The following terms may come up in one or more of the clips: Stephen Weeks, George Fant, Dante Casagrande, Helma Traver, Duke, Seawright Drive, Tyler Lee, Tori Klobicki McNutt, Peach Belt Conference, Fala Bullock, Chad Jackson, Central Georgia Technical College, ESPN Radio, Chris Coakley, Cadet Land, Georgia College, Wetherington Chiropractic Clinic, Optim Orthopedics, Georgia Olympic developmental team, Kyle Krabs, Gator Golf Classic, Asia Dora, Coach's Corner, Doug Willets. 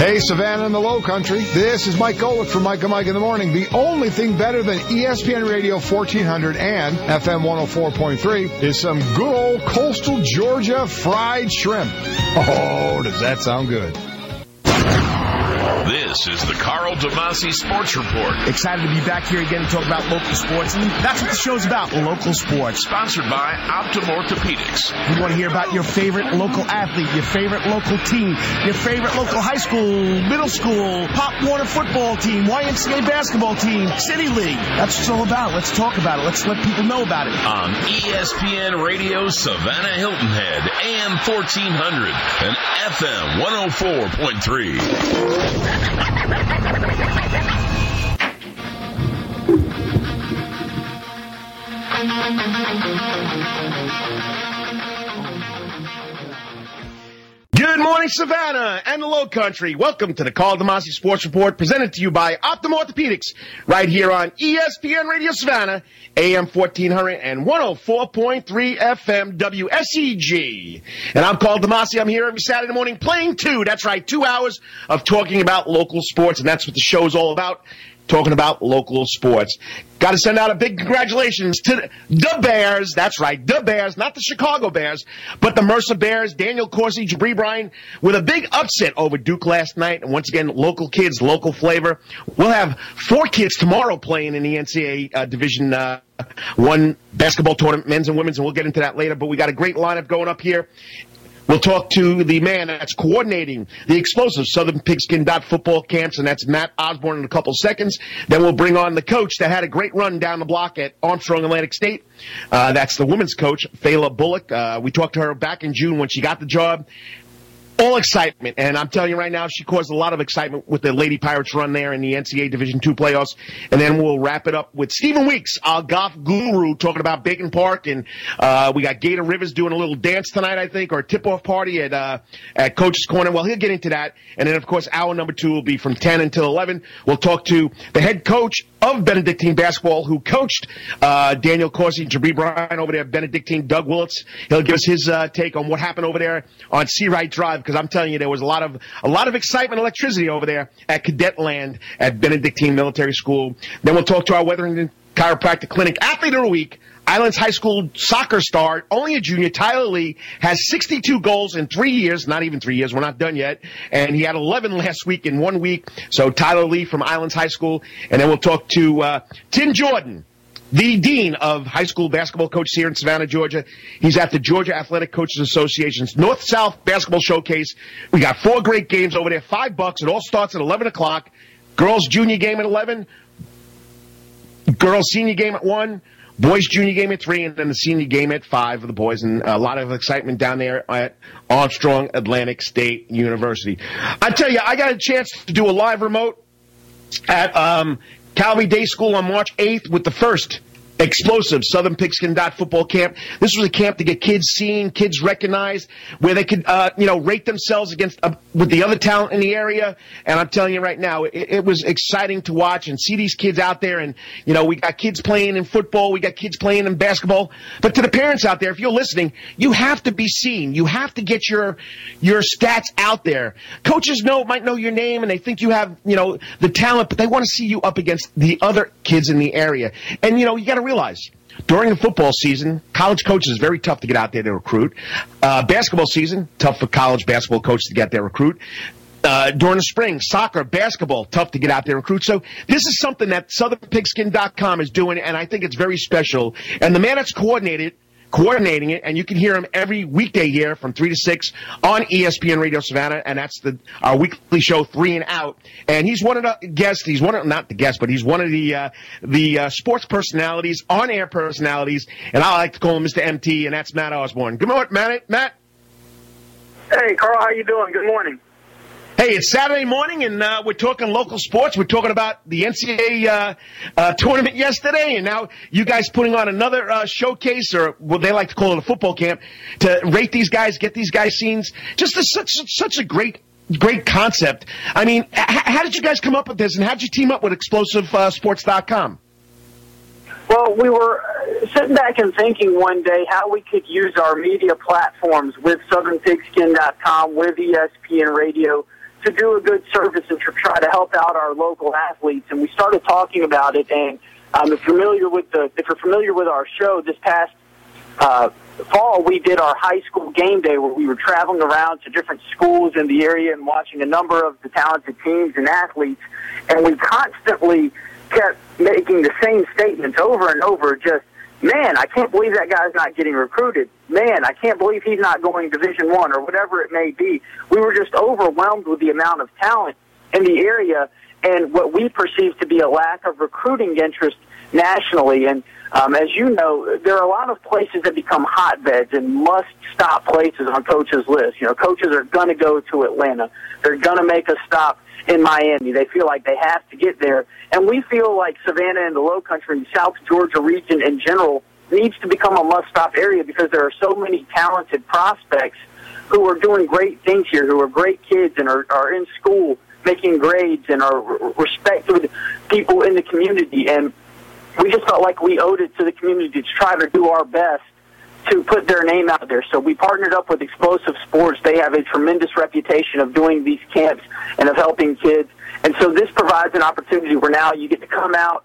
Hey, Savannah and the Low Country. This is Mike Golick from Mike and Mike in the Morning. The only thing better than ESPN Radio 1400 and FM 104.3 is some good old Coastal Georgia fried shrimp. Oh, does that sound good? This is the Carl DeMasi Sports Report. Excited to be back here again to talk about local sports. And that's what the show's about, local sports. Sponsored by Optim Orthopedics. We want to hear about your favorite local athlete, your favorite local team, your favorite local high school, middle school, Pop Warner football team, YMCA basketball team, City League. That's what it's all about. Let's talk about it. Let's let people know about it. On ESPN Radio, Savannah Hilton Head, AM 1400 and FM 104.3. Good morning, Savannah and the Low Country. Welcome to the Carl DeMasi Sports Report, presented to you by Optim Orthopedics, right here on ESPN Radio Savannah, AM 1400 and 104.3 FM WSEG. And I'm Carl DeMasi. I'm here every Saturday morning playing two. That's right, 2 hours of talking about local sports, and that's what the show's all about. Talking about local sports. Got to send out a big congratulations to the Bears. That's right, the Bears, not the Chicago Bears, but the Mercer Bears. Daniel Coursey, Jibri Bryan, with a big upset over Duke last night. And once again, local kids, local flavor. We'll have four kids tomorrow playing in the NCAA Division One basketball tournament, men's and women's, and we'll get into that later. But we got a great lineup going up here. We'll talk to the man that's coordinating the explosive SouthernPigskin.com football camps, and that's Matt Osborne in a couple seconds. Then we'll bring on the coach that had a great run down the block at Armstrong Atlantic State. That's the women's coach, Fala Bullock. We talked to her back in June when she got the job. All excitement, and I'm telling you right now, she caused a lot of excitement with the Lady Pirates run there in the NCAA Division II playoffs. And then we'll wrap it up with Stephen Weeks, our golf guru, talking about Bacon Park, and we got Gator Rivers doing a little dance tonight, I think, or a tip-off party at Coach's Corner. Well, he'll get into that, and then, of course, hour number two will be from 10 until 11. We'll talk to the head coach of Benedictine basketball, who coached Daniel Coursey and Jibri Bryan over there at Benedictine, Doug Willets. He'll give us his take on what happened over there on Seawright Drive, because I'm telling you, there was a lot of excitement, electricity over there at Cadet Land at Benedictine Military School. Then we'll talk to our Wetherington Chiropractic Clinic Athlete of the Week. Islands High School soccer star, only a junior, Tyler Lee, has 62 goals in 3 years. Not even 3 years. We're not done yet. And he had 11 last week in 1 week. So Tyler Lee from Islands High School. And then we'll talk to Tim Jordan, the dean of high school basketball coaches here in Savannah, Georgia. He's at the Georgia Athletic Coaches Association's North-South Basketball Showcase. We got four great games over there, $5. It all starts at 11 o'clock. Girls junior game at 11. Girls senior game at 1. Boys junior game at 3, and then the senior game at 5 for the boys, and a lot of excitement down there at Armstrong Atlantic State University. I tell you, I got a chance to do a live remote at Calvary Day School on March 8th with the first explosive Southern Pigskin football camp. This was a camp to get kids seen, kids recognized, where they could, rate themselves against with the other talent in the area. And I'm telling you right now, it was exciting to watch and see these kids out there. And we got kids playing in football, we got kids playing in basketball. But to the parents out there, if you're listening, you have to be seen. You have to get your stats out there. Coaches might know your name, and they think you have the talent, but they want to see you up against the other kids in the area. And you got to realize during the football season, college coaches is very tough to get out there to recruit. Basketball season, tough for college basketball coaches to get there recruit. During the spring, soccer, basketball, tough to get out there and recruit. So this is something that SouthernPigskin.com is doing, and I think it's very special. And the man that's coordinating it, and you can hear him every weekday here from 3 to 6 on ESPN Radio Savannah, and that's our weekly show, 3 and Out. And he's one of the guests, he's one of the sports personalities, on-air personalities, and I like to call him Mr. MT, and that's Matt Osborne. Good morning, Matt. Hey, Carl, how you doing? Good morning. Hey, it's Saturday morning, and we're talking local sports. We're talking about the NCAA tournament yesterday, and now you guys putting on another showcase, or what they like to call it, a football camp, to rate these guys, get these guys seen. Just such a great concept. I mean, how did you guys come up with this, and how did you team up with ExplosiveSports.com? Well, we were sitting back and thinking one day how we could use our media platforms with SouthernPigskin.com, with ESPN Radio, to do a good service and to try to help out our local athletes. And we started talking about it. And if you're familiar with our show, this past fall, we did our high school game day where we were traveling around to different schools in the area and watching a number of the talented teams and athletes. And we constantly kept making the same statements over and over, just, man, I can't believe that guy's not getting recruited. Man, I can't believe he's not going Division I or whatever it may be. We were just overwhelmed with the amount of talent in the area and what we perceive to be a lack of recruiting interest nationally. And as you know, there are a lot of places that become hotbeds and must-stop places on coaches' lists. You know, coaches are going to go to Atlanta. They're going to make a stop in Miami. They feel like they have to get there. And we feel like Savannah and the Lowcountry and South Georgia region in general needs to become a must-stop area because there are so many talented prospects who are doing great things here, who are great kids and are in school making grades and are respected people in the community. And we just felt like we owed it to the community to try to do our best to put their name out there. So we partnered up with Explosive Sports. They have a tremendous reputation of doing these camps and of helping kids. And so this provides an opportunity where now you get to come out,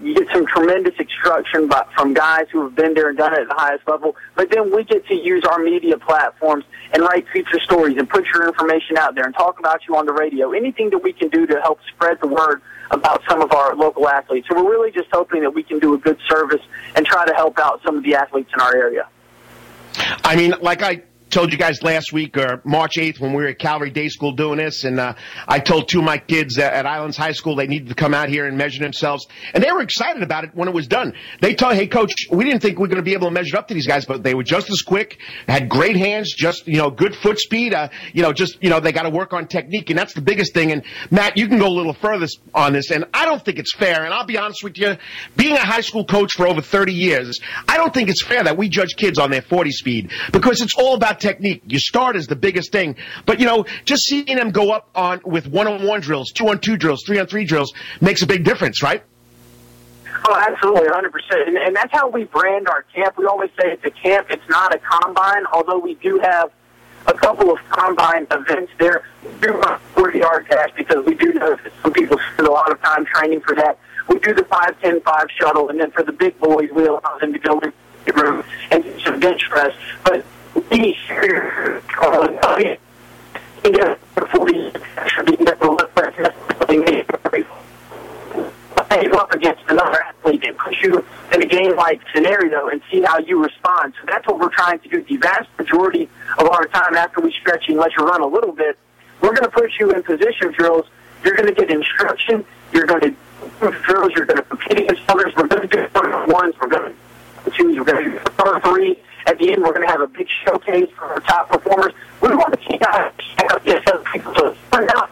you get some tremendous instruction from guys who have been there and done it at the highest level. But then we get to use our media platforms and write feature stories and put your information out there and talk about you on the radio, anything that we can do to help spread the word about some of our local athletes. So we're really just hoping that we can do a good service and try to help out some of the athletes in our area. I mean, like I told you guys last week, or March 8th, when we were at Calvary Day School doing this, and I told two of my kids at Islands High School they needed to come out here and measure themselves, and they were excited about it when it was done. They told, hey, Coach, we didn't think we were going to be able to measure up to these guys, but they were just as quick, had great hands, just, you know, good foot speed, they got to work on technique, and that's the biggest thing. And, Matt, you can go a little further on this, and I don't think it's fair, and I'll be honest with you, being a high school coach for over 30 years, I don't think it's fair that we judge kids on their 40 speed, because it's all about technique. Your start is the biggest thing. But, you know, just seeing them go up on with one-on-one drills, two-on-two drills, three-on-three drills makes a big difference, right? Oh, absolutely, 100%. And that's how we brand our camp. We always say it's a camp. It's not a combine, although we do have a couple of combine events there. We do run 40-yard dash because we do know that some people spend a lot of time training for that. We do the 5-10-5 shuttle, and then for the big boys, we allow them to go in the room and do some bench press. But we sure call it up. Against another athlete and put you in a game-like scenario and see how you respond. So that's what we're trying to do. The vast majority of our time after we stretch you and let you run a little bit, we're going to put you in position drills. You're going to get instruction. You're going to do drills. You're going to compete against others. We're going to do one-on-ones. We're going to choose. We're going to do three. At the end, we're going to have a big showcase for our top performers. We want to see guys check out these other people. So turn out,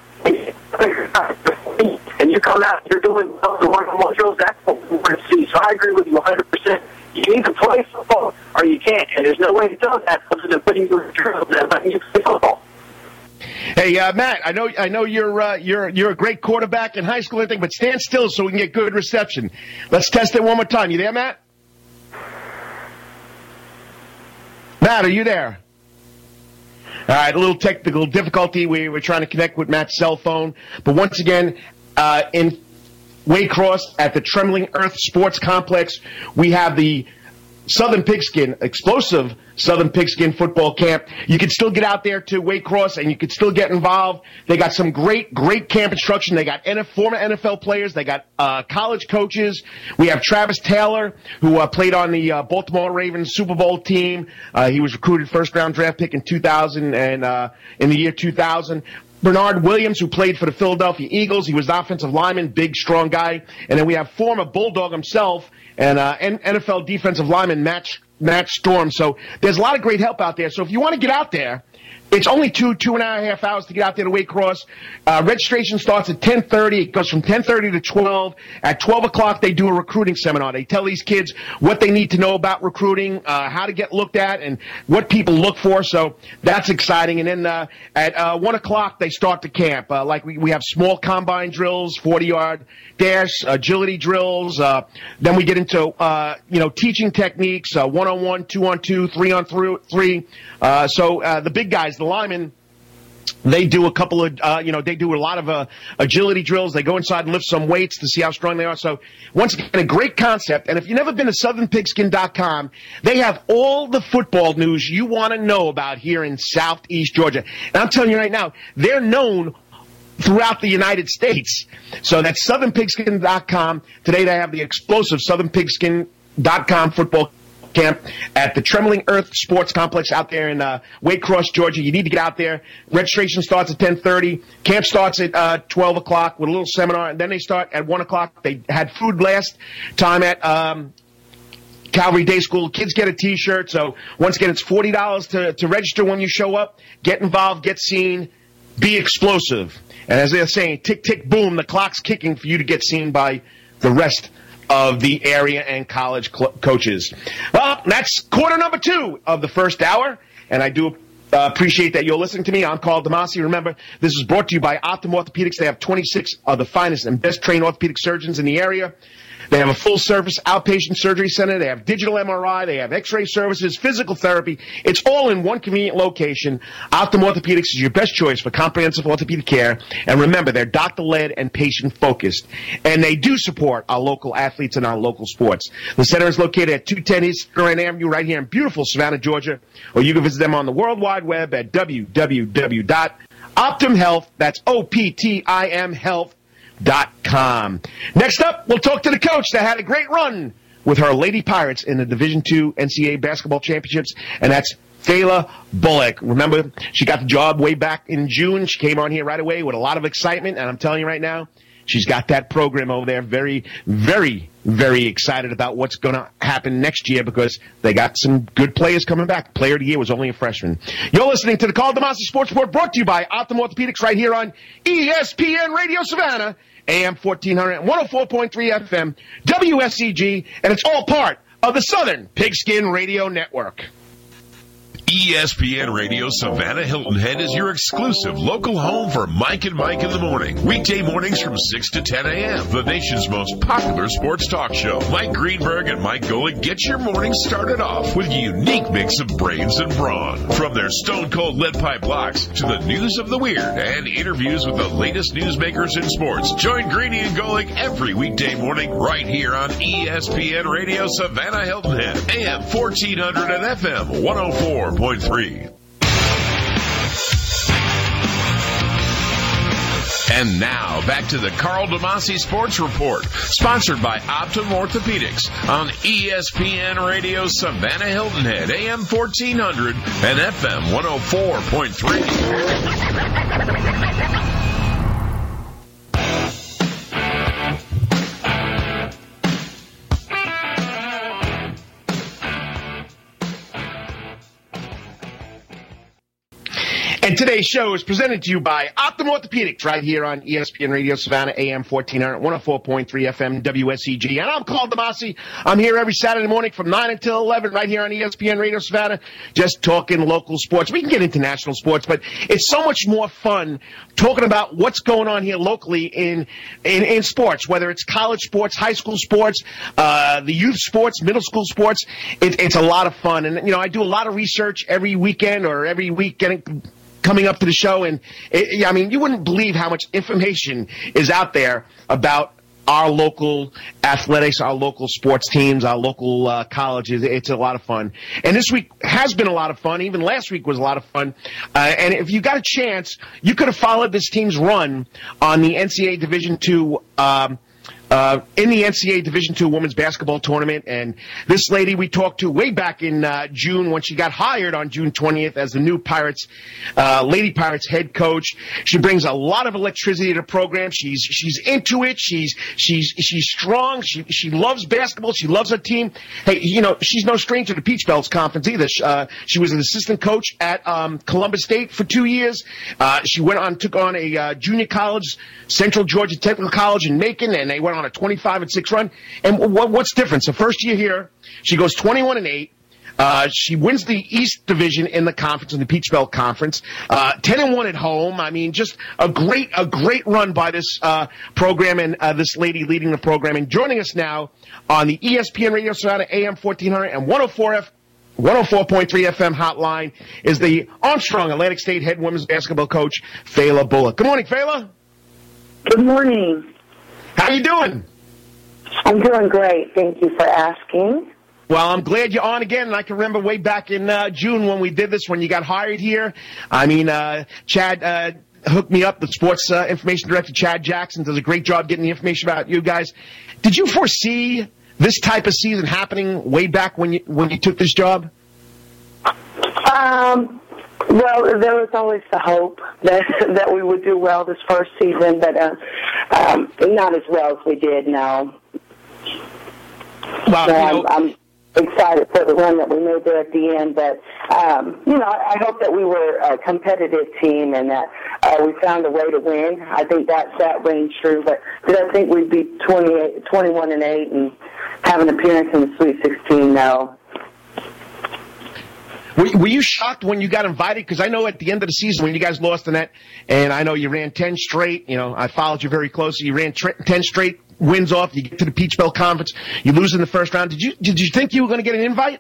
and you come out, you're doing the one-on-one drills. That's what we want to see. So I agree with you 100%. You need to play football, or you can't. And there's no way to do that other than putting your drills and letting you play football. Hey, Matt, I know you're a great quarterback in high school and everything, but stand still so we can get good reception. Let's test it one more time. You there, Matt? Matt, are you there? All right, a little technical difficulty. We were trying to connect with Matt's cell phone. But once again, in Waycross at the Trembling Earth Sports Complex, we have the Southern Pigskin, explosive Southern Pigskin football camp. You can still get out there to Waycross, and you can still get involved. They got some great, great camp instruction. They got former NFL players. They got college coaches. We have Travis Taylor, who played on the Baltimore Ravens Super Bowl team. He was recruited first-round draft pick in 2000 and in the year 2000. Bernard Williams, who played for the Philadelphia Eagles. He was the offensive lineman, big, strong guy. And then we have former Bulldog himself and NFL defensive lineman Matt Storm. So there's a lot of great help out there. So if you want to get out there, it's only two and a half hours to get out there to Waycross. Registration starts at 10:30. It goes from 10:30 to 12. At 12 o'clock, they do a recruiting seminar. They tell these kids what they need to know about recruiting, how to get looked at, and what people look for. So that's exciting. And then at 1 o'clock, they start the camp. We have small combine drills, 40-yard dash, agility drills. Then we get into teaching techniques, one-on-one, two-on-two, three-on-three. So the big guys, the linemen, They do a couple of, they do a lot of agility drills. They go inside and lift some weights to see how strong they are. So, once again, a great concept. And if you've never been to SouthernPigskin.com, they have all the football news you want to know about here in Southeast Georgia. And I'm telling you right now, they're known throughout the United States. So that's SouthernPigskin.com. Today they have the explosive SouthernPigskin.com football camp at the Trembling Earth Sports Complex out there in Waycross, Georgia. You need to get out there. Registration starts at 10:30. Camp starts at 12 o'clock with a little seminar, and then they start at 1 o'clock. They had food last time at Calvary Day School. Kids get a T-shirt. So once again, it's $40 to register when you show up. Get involved. Get seen. Be explosive. And as they're saying, tick, tick, boom, the clock's kicking for you to get seen by the rest of the area and college coaches. Well, that's quarter number two of the first hour, and I do appreciate that you're listening to me. I'm Carl DeMasi. Remember, this is brought to you by Optim Orthopedics. They have 26 of the finest and best-trained orthopedic surgeons in the area. They have a full-service outpatient surgery center. They have digital MRI. They have x-ray services, physical therapy. It's all in one convenient location. Optim Orthopedics is your best choice for comprehensive orthopedic care. And remember, they're doctor-led and patient-focused. And they do support our local athletes and our local sports. The center is located at 210 East Grand Avenue right here in beautiful Savannah, Georgia. Or you can visit them on the World Wide Web at www.optimhealth, that's O-P-T-I-M health.com. Next up, we'll talk to the coach that had a great run with her Lady Pirates in the Division II NCAA basketball championships, and that's Fala Bullock. Remember, she got the job way back in June. She came on here right away with a lot of excitement, and I'm telling you right now, she's got that program over there very, very, very excited about what's going to happen next year because they got some good players coming back. Player of the year was only a freshman. You're listening to the Carl DeMasi Sports Report brought to you by Optim Orthopedics right here on ESPN Radio Savannah, AM 1400 and 104.3 FM, WSEG, and it's all part of the Southern Pigskin Radio Network. ESPN Radio Savannah Hilton Head is your exclusive local home for Mike and Mike in the Morning. Weekday mornings from 6 to 10 a.m. The nation's most popular sports talk show. Mike Greenberg and Mike Golick get your morning started off with a unique mix of brains and brawn. From their stone-cold lead pipe locks to the news of the weird and interviews with the latest newsmakers in sports. Join Greeny and Golick every weekday morning right here on ESPN Radio Savannah Hilton Head. AM 1400 and FM 104. And now, back to the Carl DeMasi Sports Report, sponsored by Optim Orthopedics on ESPN Radio Savannah Hilton Head, AM 1400 and FM 104.3. And today's show is presented to you by Optim Orthopedics right here on ESPN Radio Savannah, AM 1400, 104.3 FM, WSEG. And I'm Carl DeMasi. I'm here every Saturday morning from 9 until 11 right here on ESPN Radio Savannah, just talking local sports. We can get into national sports, but it's so much more fun talking about what's going on here locally in sports, whether it's college sports, high school sports, the youth sports, middle school sports. It's a lot of fun. And, you know, I do a lot of research every weekend or every week coming up to the show, and I mean, you wouldn't believe how much information is out there about our local athletics, our local sports teams, our local colleges. It's a lot of fun. And this week has been a lot of fun. Even last week was a lot of fun. And if you got a chance, you could have followed this team's run on the NCAA Division II in the NCAA Division II Women's Basketball Tournament. And this lady we talked to way back in June when she got hired on June 20th as the new Pirates, Lady Pirates head coach. She brings a lot of electricity to the program. She's into it. She's strong. She loves basketball. She loves her team. Hey, you know, she's no stranger to Peach Bells Conference either. She was an assistant coach at Columbus State for 2 years. She went on, took on a junior college, Central Georgia Technical College in Macon, and they went on a 25-6 run. And what's different? So first year here, she goes 21-8. She wins the East Division in the conference, in the Peach Belt Conference. 10-1 at home. I mean, just a great run by this program and this lady leading the program. And joining us now on the ESPN Radio Savannah AM 1400 and 104F 104.3 FM hotline is the Armstrong Atlantic State head women's basketball coach, Fala Bullock. Good morning, Fala. Good morning. How are you doing? I'm doing great. Thank you for asking. Well, I'm glad you're on again, and I can remember way back in June when we did this, when you got hired here. I mean, Chad hooked me up, the sports information director, Chad Jackson, does a great job getting the information about you guys. Did you foresee this type of season happening way back when you took this job? Well, there was always the hope that we would do well this first season, but not as well as we did now. Wow. So I'm excited for the run that we made there at the end, but I hope that we were a competitive team and that we found a way to win. I think that rang true, but I think we'd be 21-8 and have an appearance in the Sweet 16 now. Were you shocked when you got invited? Because I know at the end of the season when you guys lost in that, and I know you ran 10 straight. You know, I followed you very closely. You ran 10 straight wins off. You get to the Peach Belt Conference. You lose in the first round. Did you think you were going to get an invite?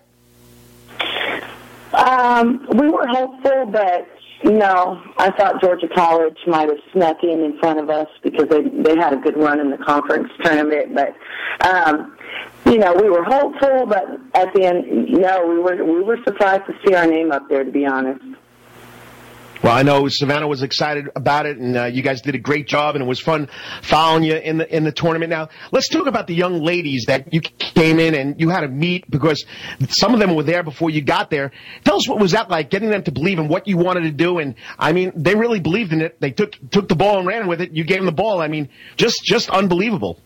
We were hopeful, but no. I thought Georgia College might have snuck in front of us because they had a good run in the conference tournament. But we were hopeful, but at the end, no, we were surprised to see our name up there, to be honest. Well, I know Savannah was excited about it, and you guys did a great job, and it was fun following you in the tournament. Now, let's talk about the young ladies that you came in and you had to meet, because some of them were there before you got there. Tell us, what was that like, getting them to believe in what you wanted to do? And, I mean, they really believed in it. They took the ball and ran with it. You gave them the ball. I mean, just unbelievable.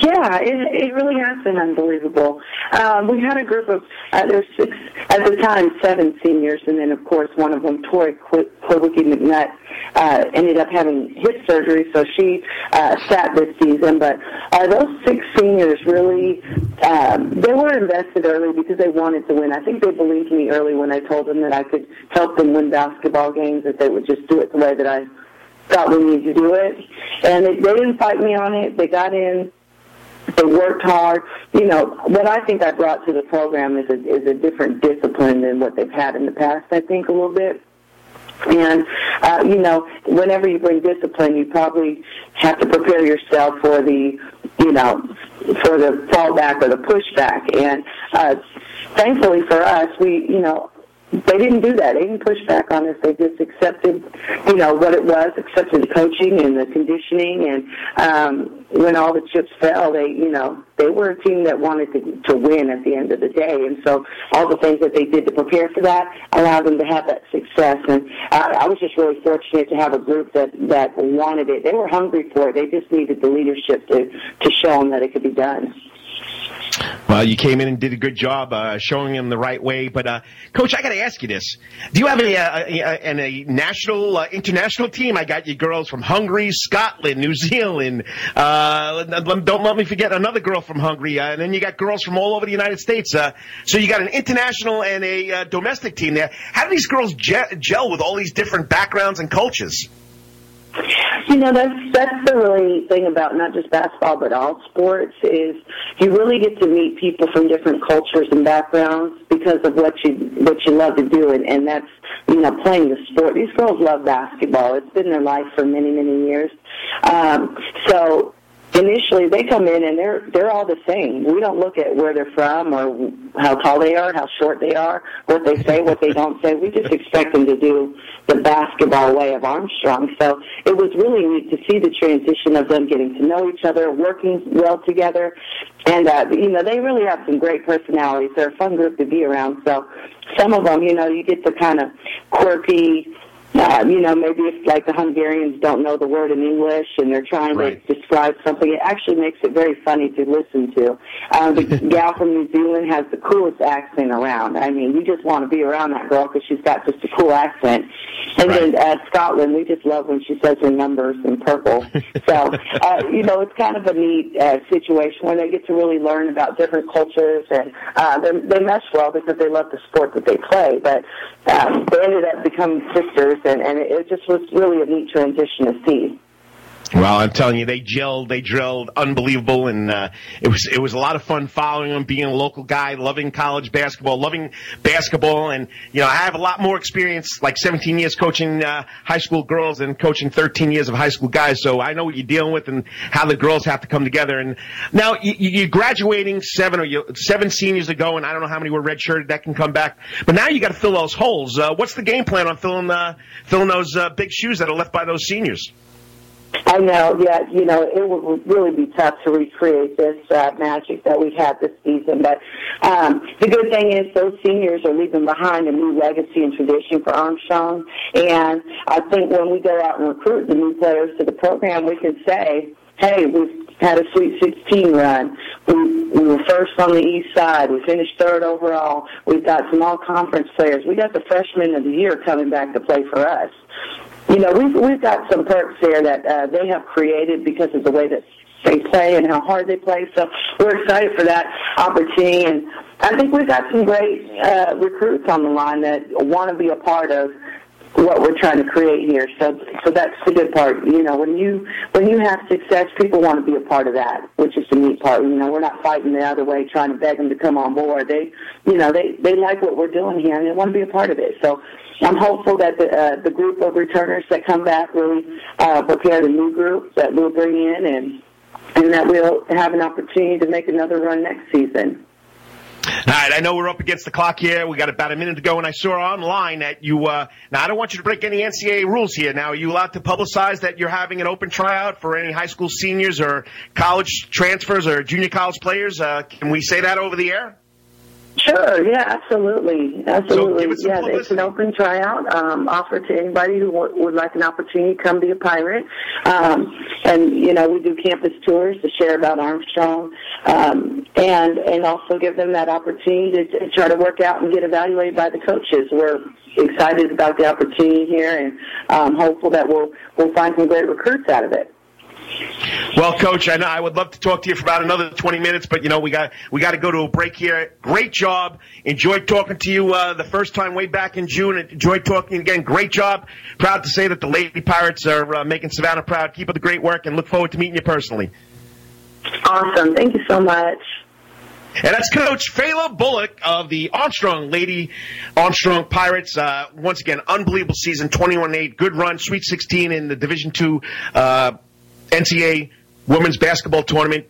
Yeah, it really has been unbelievable. We had a group of, there's six, at the time, seven seniors, and then, of course, one of them, Tori Klobicki McNutt, ended up having hip surgery, so she sat this season. But those six seniors really, they were invested early because they wanted to win. I think they believed me early when I told them that I could help them win basketball games, that they would just do it the way that I thought we needed to do it. And they didn't fight me on it. They got in. They worked hard. You know, what I think I brought to the program is a different discipline than what they've had in the past, I think, a little bit. And, whenever you bring discipline, you probably have to prepare yourself for the fallback or the pushback. And thankfully for us, they didn't do that. They didn't push back on us. They just accepted, what it was, accepted the coaching and the conditioning. And when all the chips fell, they were a team that wanted to win at the end of the day. And so all the things that they did to prepare for that allowed them to have that success. And I was just really fortunate to have a group that wanted it. They were hungry for it. They just needed the leadership to show them that it could be done. Well, you came in and did a good job showing them the right way. But, Coach, I got to ask you this. Do you have a national, international team? I got you girls from Hungary, Scotland, New Zealand. Don't let me forget another girl from Hungary. And then you got girls from all over the United States. So you got an international and a domestic team there. How do these girls gel with all these different backgrounds and cultures? That's the really thing about not just basketball but all sports, is you really get to meet people from different cultures and backgrounds because of what you love to do, and that's playing the sport. These girls love basketball. It's been their life for many, many years. So initially they come in and they're all the same. We don't look at where they're from or how tall they are, how short they are, what they say, what they don't say. We just expect them to do the basketball way of Armstrong. So it was really neat to see the transition of them getting to know each other, working well together. And, they really have some great personalities. They're a fun group to be around. So some of them, you get the kind of quirky, maybe it's like the Hungarians don't know the word in English and they're trying to describe something. It actually makes it very funny to listen to. The gal from New Zealand has the coolest accent around. I mean, you just want to be around that girl because she's got just a cool accent. And then Scotland, we just love when she says her numbers in purple. So, it's kind of a neat situation where they get to really learn about different cultures, and they mesh well because they love the sport that they play. But they ended up becoming sisters. And it just was really a neat transition to see. Well, I'm telling you, they gelled, they drilled, unbelievable, and it was a lot of fun following them, being a local guy, loving basketball, and, you know, I have a lot more experience, like 17 years coaching high school girls and coaching 13 years of high school guys, so I know what you're dealing with and how the girls have to come together. And now you're graduating seven seniors ago, and I don't know how many were redshirted that can come back, but now you got to fill those holes. What's the game plan on filling those big shoes that are left by those seniors? I know, yeah, you know, it would really be tough to recreate this magic that we've had this season. But the good thing is those seniors are leaving behind a new legacy and tradition for Armstrong. And I think when we go out and recruit the new players to the program, we can say, hey, we've had a Sweet 16 run. We were first on the east side. We finished third overall. We've got some all-conference players. We got the freshman of the year coming back to play for us. You know, we've got some perks there that they have created because of the way that they play and how hard they play. So we're excited for that opportunity. And I think we've got some great recruits on the line that want to be a part of what we're trying to create here. So that's the good part. You know, when you have success, people want to be a part of that, which is the neat part. You know, we're not fighting the other way, trying to beg them to come on board. They like what we're doing here, and they want to be a part of it. So I'm hopeful that the group of returners that come back really prepare the new group that we'll bring in, and that we'll have an opportunity to make another run next season. All right, I know we're up against the clock here. We got about a minute to go, and I saw online that you now I don't want you to break any NCAA rules here. Now, are you allowed to publicize that you're having an open tryout for any high school seniors or college transfers or junior college players? Can we say that over the air? Sure, yeah, absolutely. So yeah, publicity. It's an open tryout offered to anybody who would like an opportunity to come be a pirate. And, you know, we do campus tours to share about Armstrong and also give them that opportunity to try to work out and get evaluated by the coaches. We're excited about the opportunity here and hopeful that we'll find some great recruits out of it. Well, Coach, I know I would love to talk to you for about another 20 minutes, but, you know, we got to go to a break here. Great job. Enjoyed talking to you the first time way back in June. Enjoyed talking again. Great job. Proud to say that the Lady Pirates are making Savannah proud. Keep up the great work, and look forward to meeting you personally. Awesome. Thank you so much. And that's Coach Fala Bullock of the Armstrong Pirates. Once again, unbelievable season, 21-8. Good run, Sweet 16 in the Division II NCAA Women's Basketball Tournament.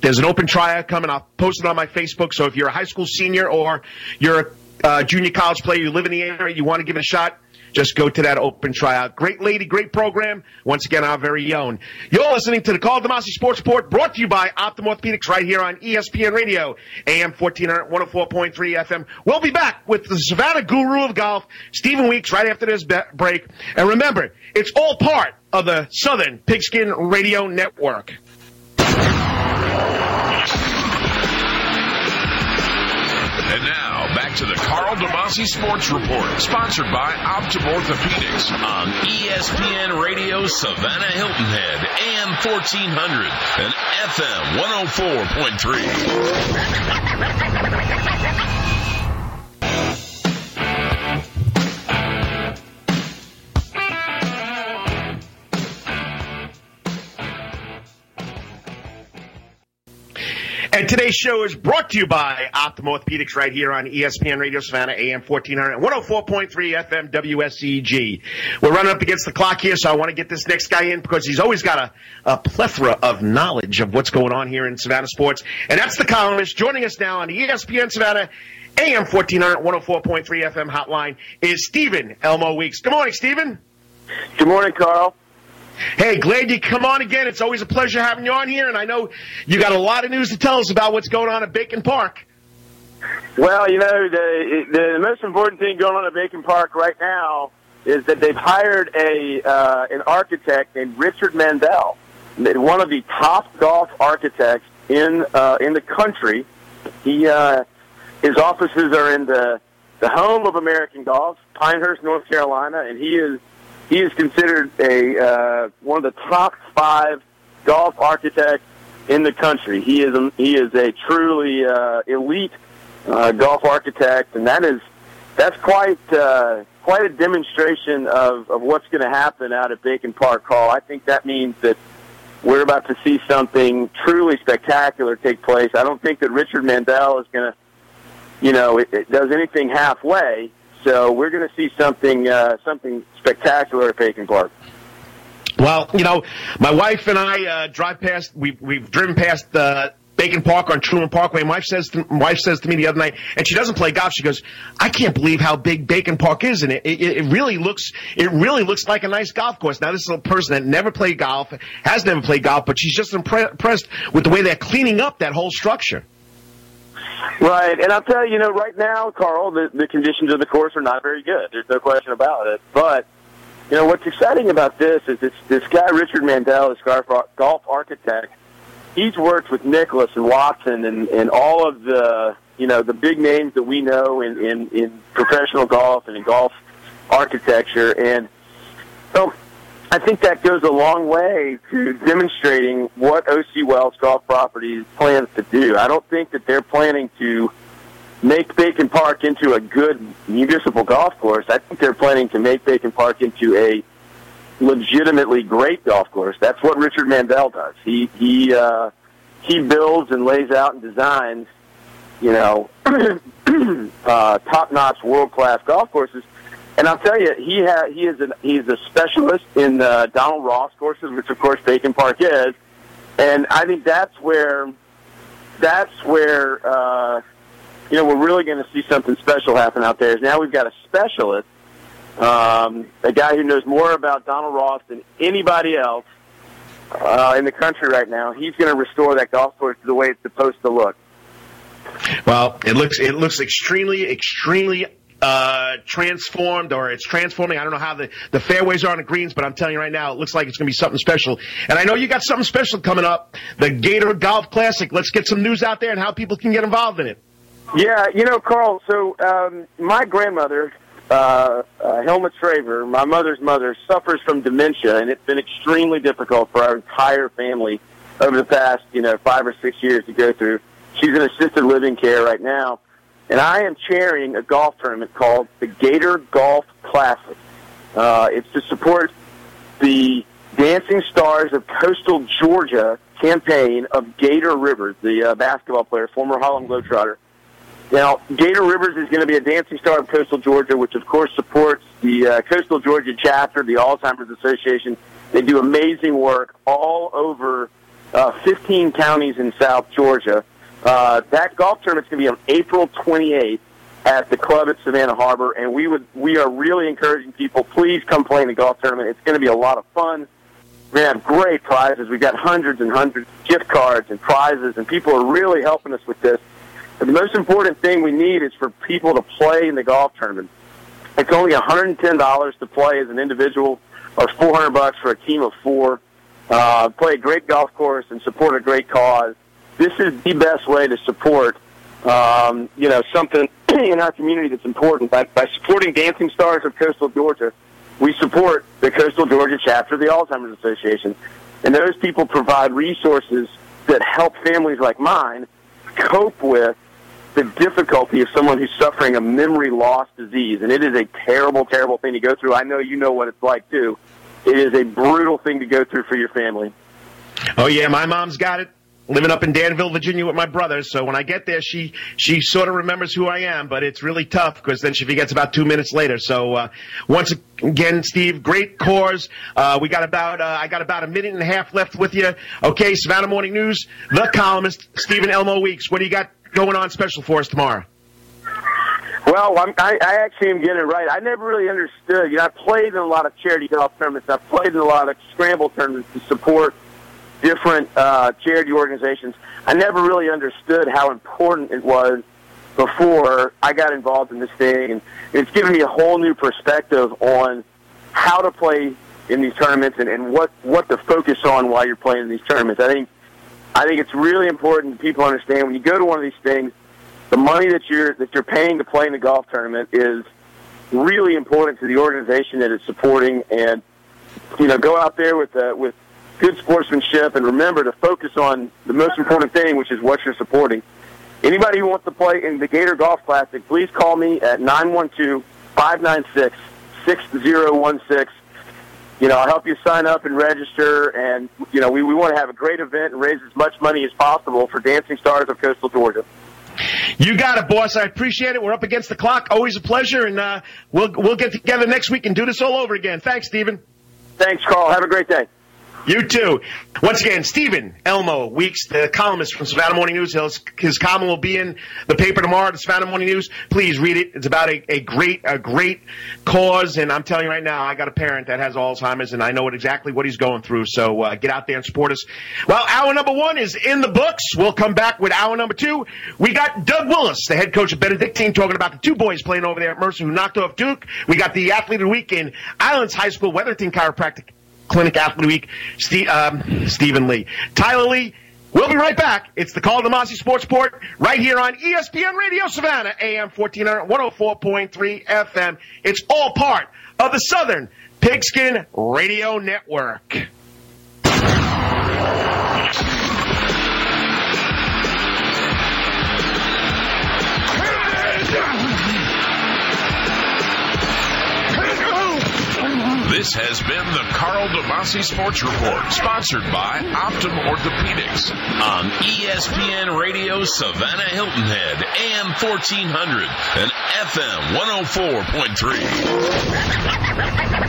There's an open tryout coming. I'll post it on my Facebook. So if you're a high school senior or you're a junior college player, you live in the area, you want to give it a shot, just go to that open tryout. Great lady, great program. Once again, our very own. You're listening to the Carl DeMasi Sports Report, brought to you by Optim Orthopedics, right here on ESPN Radio, AM 1400, 104.3 FM. We'll be back with the Savannah guru of golf, Stephen Weeks, right after this break. And remember, it's all part of the Southern Pigskin Radio Network. And now, back to the Carl DeMasi Sports Report, sponsored by Optim Orthopedics on ESPN Radio, Savannah Hilton Head, AM 1400, and FM 104.3. And today's show is brought to you by Optim Orthopedics right here on ESPN Radio Savannah, AM 1400, 104.3 FM WSEG. We're running up against the clock here, so I want to get this next guy in because he's always got a plethora of knowledge of what's going on here in Savannah sports. And that's the columnist joining us now on the ESPN Savannah, AM 1400, 104.3 FM hotline is Stephen Elmo Weeks. Good morning, Stephen. Good morning, Carl. Hey, glad you come on again. It's always a pleasure having you on here, and I know you got a lot of news to tell us about what's going on at Bacon Park. Well, you know, the most important thing going on at Bacon Park right now is that they've hired an architect named Richard Mandell, one of the top golf architects in the country. His offices are in the home of American golf, Pinehurst, North Carolina, and he is considered one of the top five golf architects in the country. He is a truly elite golf architect, and that's quite quite a demonstration of what's going to happen out at Bacon Park Hall. I think that means that we're about to see something truly spectacular take place. I don't think that Richard Mandell is going to, it does anything halfway. So we're going to see something spectacular at Bacon Park. Well, my wife and I drive past. We've driven past Bacon Park on Truman Parkway. And my wife says to me the other night, and she doesn't play golf. She goes, "I can't believe how big Bacon Park is, and it really looks like a nice golf course." Now, this is a person that has never played golf, but she's just impressed with the way they're cleaning up that whole structure. Right, and I'll tell you, right now, Carl, the conditions of the course are not very good. There's no question about it. But, what's exciting about this is this guy, Richard Mandell, this golf architect, he's worked with Nicholas and Watson and all of the, the big names that we know in professional golf and in golf architecture. And so I think that goes a long way to demonstrating what O.C. Wells Golf Properties plans to do. I don't think that they're planning to make Bacon Park into a good municipal golf course. I think they're planning to make Bacon Park into a legitimately great golf course. That's what Richard Mandell does. He builds and lays out and designs, top-notch, world-class golf courses. And I'll tell you, he's a specialist in Donald Ross courses, which of course Bacon Park is, and I think that's where we're really going to see something special happen out there. Is now we've got a specialist, a guy who knows more about Donald Ross than anybody else in the country right now. He's going to restore that golf course to the way it's supposed to look. Well, it looks extremely, extremely transforming. I don't know how the fairways are on the greens, but I'm telling you right now, it looks like it's going to be something special. And I know you got something special coming up, the Gator Golf Classic. Let's get some news out there and how people can get involved in it. Yeah, Carl, so my grandmother, Helma Traver, my mother's mother, suffers from dementia, and it's been extremely difficult for our entire family over the past, 5 or 6 years to go through. She's in assisted living care right now. And I am chairing a golf tournament called the Gator Golf Classic. It's to support the Dancing Stars of Coastal Georgia campaign of Gator Rivers, the basketball player, former Harlem Globetrotter. Now, Gator Rivers is going to be a Dancing Star of Coastal Georgia, which, of course, supports the Coastal Georgia chapter, the Alzheimer's Association. They do amazing work all over 15 counties in South Georgia. That golf tournament's going to be on April 28th at the club at Savannah Harbor, and we are really encouraging people, please come play in the golf tournament. It's going to be a lot of fun. We're going to have great prizes. We've got hundreds and hundreds of gift cards and prizes, and people are really helping us with this. But the most important thing we need is for people to play in the golf tournament. It's only $110 to play as an individual or $400 for a team of four. Play a great golf course and support a great cause. This is the best way to support, something in our community that's important. By supporting Dancing Stars of Coastal Georgia, we support the Coastal Georgia chapter of the Alzheimer's Association. And those people provide resources that help families like mine cope with the difficulty of someone who's suffering a memory loss disease. And it is a terrible, terrible thing to go through. I know you know what it's like, too. It is a brutal thing to go through for your family. Oh, yeah, my mom's got it. Living up in Danville, Virginia with my brother, so when I get there, she sort of remembers who I am, but it's really tough because then she forgets about 2 minutes later. So once again, Steve, great cause. I got about a minute and a half left with you. Okay, Savannah Morning News, the columnist, Stephen Elmo Weeks. What do you got going on special for us tomorrow? Well, I actually am getting it right. I never really understood. I played in a lot of charity golf tournaments. I played in a lot of scramble tournaments to support different charity organizations. I never really understood how important it was before I got involved in this thing, and it's given me a whole new perspective on how to play in these tournaments and what to focus on while you're playing in these tournaments. I think it's really important that people understand when you go to one of these things, the money that you're paying to play in the golf tournament is really important to the organization that it's supporting, and go out there with good sportsmanship, and remember to focus on the most important thing, which is what you're supporting. Anybody who wants to play in the Gator Golf Classic, please call me at 912-596-8255. 6016. You know, I'll help you sign up and register, and, you know, we want to have a great event and raise as much money as possible for Dancing Stars of Coastal Georgia. You got it, boss. I appreciate it. We're up against the clock. Always a pleasure, and we'll get together next week and do this all over again. Thanks, Stephen. Thanks, Carl. Have a great day. You too. Once again, Stephen Elmo Weeks, the columnist from Savannah Morning News. His column will be in the paper tomorrow, the Savannah Morning News. Please read it. It's about a great cause, and I'm telling you right now, I got a parent that has Alzheimer's, and I know exactly what he's going through, so get out there and support us. Well, hour number one is in the books. We'll come back with hour number two. We got Doug Willets, the head coach of Benedictine, talking about the two boys playing over there at Mercer who knocked off Duke. We got the athlete of the week in Islands High School, Wetherington Chiropractic Clinic Athlete of the Week, Stephen Lee. Tyler Lee, we'll be right back. It's the Carl DeMasi Sports Report right here on ESPN Radio Savannah, AM 1400, 104.3 FM. It's all part of the Southern Pigskin Radio Network. This has been the Carl DeMasi Sports Report, sponsored by Optim Orthopedics on ESPN Radio Savannah Hilton Head, AM 1400 and FM 104.3.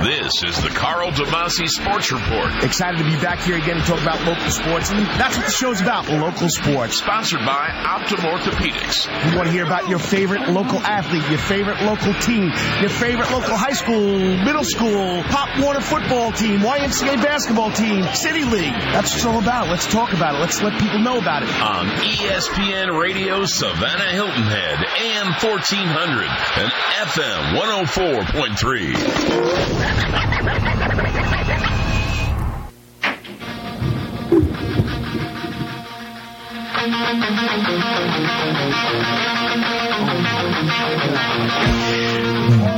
This is the Carl DeMasi Sports Report. Excited to be back here again to talk about local sports, and that's what the show's about, local sports. Sponsored by Optim Orthopedics. We want to hear about your favorite local athlete, your favorite local team, your favorite local high school, middle school, Pop Warner football team, YMCA basketball team, City League. That's what it's all about. Let's talk about it. Let's let people know about it. On ESPN Radio Savannah Hilton Head, AM 1400 and FM 104.3.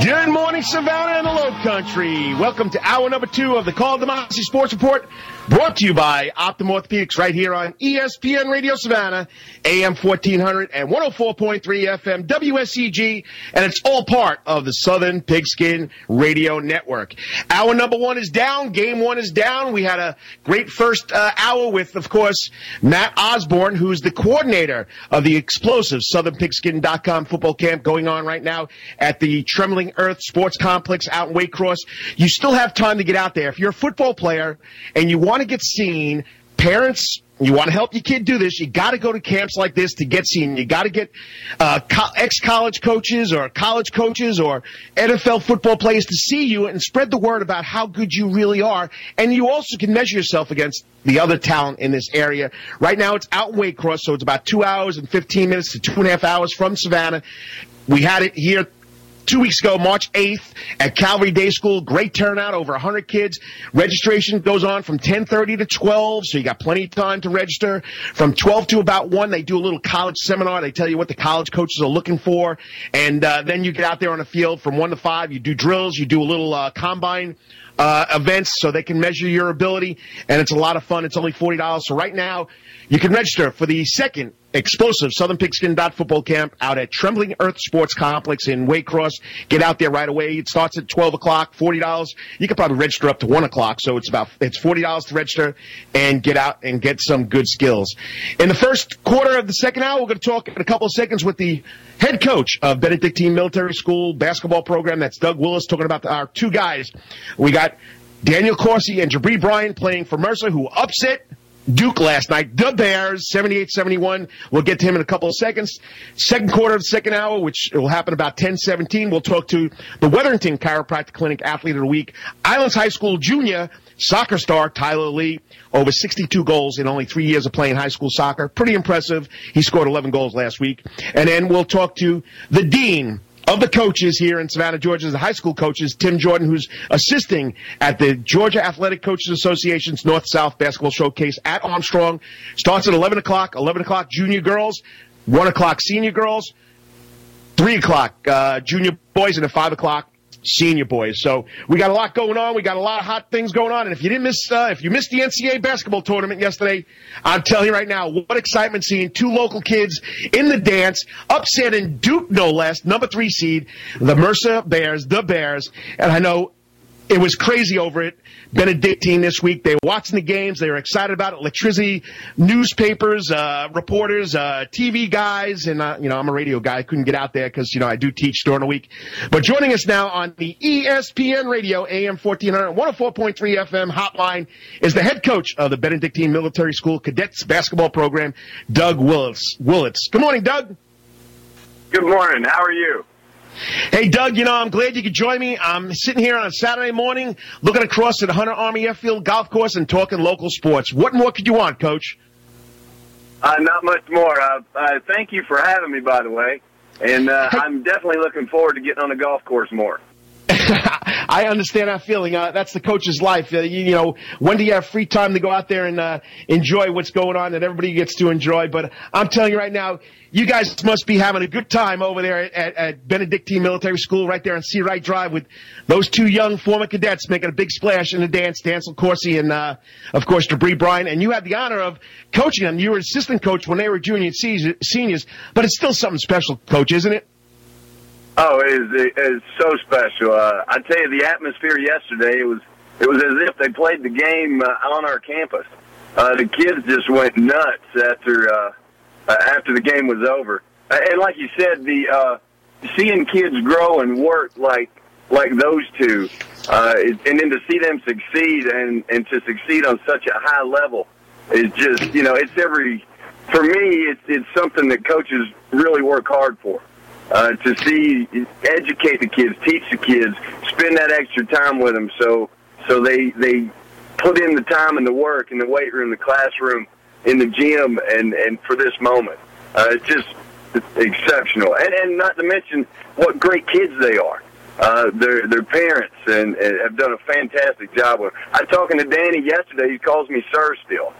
Good morning, Savannah and the Low Country. Welcome to hour number two of the Carl DeMasi Sports Report, brought to you by Optim Orthopedics right here on ESPN Radio Savannah, AM 1400 and 104.3 FM, WSEG, and it's all part of the Southern Pigskin Radio Network. Hour number one is down. Game one is down. We had a great first hour with, of course, Matt Osborne, who's the coordinator of the explosive SouthernPigskin.com football camp going on right now at the Trembling Earth Sports Complex out in Waycross. You still have time to get out there. If you're a football player and you want to get seen, parents, you want to help your kid do this, you got to go to camps like this to get seen. You got to get ex-college coaches or college coaches or NFL football players to see you and spread the word about how good you really are. And you also can measure yourself against the other talent in this area. Right now it's out in Waycross, so it's about 2 hours and 15 minutes to 2.5 hours from Savannah. We had it here 2 weeks ago, March 8th, at Calvary Day School. Great turnout, over 100 kids. Registration goes on from 10:30 to 12, so you got plenty of time to register. From 12 to about 1, they do a little college seminar. They tell you what the college coaches are looking for, and then you get out there on the field from 1 to 5. You do drills. You do a little combine events so they can measure your ability, and it's a lot of fun. It's only $40, so right now you can register for the second explosive SouthernPigskin.football camp out at Trembling Earth Sports Complex in Waycross. Get out there right away. It starts at 12 o'clock, $40. You can probably register up to 1 o'clock, so it's $40 to register and get out and get some good skills. In the first quarter of the second hour, we're going to talk in a couple of seconds with the head coach of Benedictine Military School basketball program. That's Doug Willets, talking about our two guys. We got Daniel Coursey and Jibri Bryan playing for Mercer, who upset Duke last night, the Bears, 78-71. We'll get to him in a couple of seconds. Second quarter of the second hour, which will happen about 10:17, we'll talk to the Wetherington Chiropractic Clinic Athlete of the Week, Islands High School junior soccer star Tyler Lee, over 62 goals in only 3 years of playing high school soccer. Pretty impressive. He scored 11 goals last week. And then we'll talk to the dean of the coaches here in Savannah, Georgia, the high school coaches, Tim Jordan, who's assisting at the Georgia Athletic Coaches Association's North-South Basketball Showcase at Armstrong. Starts at 11 o'clock junior girls, 1 o'clock senior girls, 3 o'clock junior boys, and at 5 o'clock senior boys. So we got a lot going on. We got a lot of hot things going on. And if you didn't miss, if you missed the NCAA basketball tournament yesterday, I'm telling you right now, what excitement seeing two local kids in the dance, upsetting Duke, no less, number 3 seed, the Mercer Bears, and I know it was crazy over it. Benedictine this week. They were watching the games. They were excited about it. Electricity, newspapers, reporters, TV guys. And, I'm a radio guy. I couldn't get out there because, I do teach during the week. But joining us now on the ESPN Radio AM 1400, 104.3 FM hotline is the head coach of the Benedictine Military School Cadets basketball program, Doug Willets. Good morning, Doug. Good morning. How are you? Hey, Doug, I'm glad you could join me. I'm sitting here on a Saturday morning looking across at Hunter Army Airfield Golf Course and talking local sports. What more could you want, Coach? Not much more. Thank you for having me, by the way. And I'm definitely looking forward to getting on the golf course more. I understand that feeling. That's the coach's life. When do you have free time to go out there and enjoy what's going on that everybody gets to enjoy? But I'm telling you right now, you guys must be having a good time over there at Benedictine Military School right there on Seawright Drive with those two young former cadets making a big splash in the dance, Daniel Coursey and, of course, Jibri Bryan. And you had the honor of coaching them. You were assistant coach when they were junior and seniors. But it's still something special, Coach, isn't it? Oh, it is so special. I tell you, the atmosphere yesterday, it was as if they played the game on our campus. The kids just went nuts after the game was over. And like you said, the seeing kids grow and work like those two, and then to see them succeed and to succeed on such a high level is just, it's for me, it's something that coaches really work hard for. To see, educate the kids, teach the kids, spend that extra time with them so they put in the time and the work in the weight room, the classroom, in the gym, and for this moment. It's just exceptional. And not to mention what great kids they are. Their parents and have done a fantastic job with them. I was talking to Danny yesterday. He calls me sir still,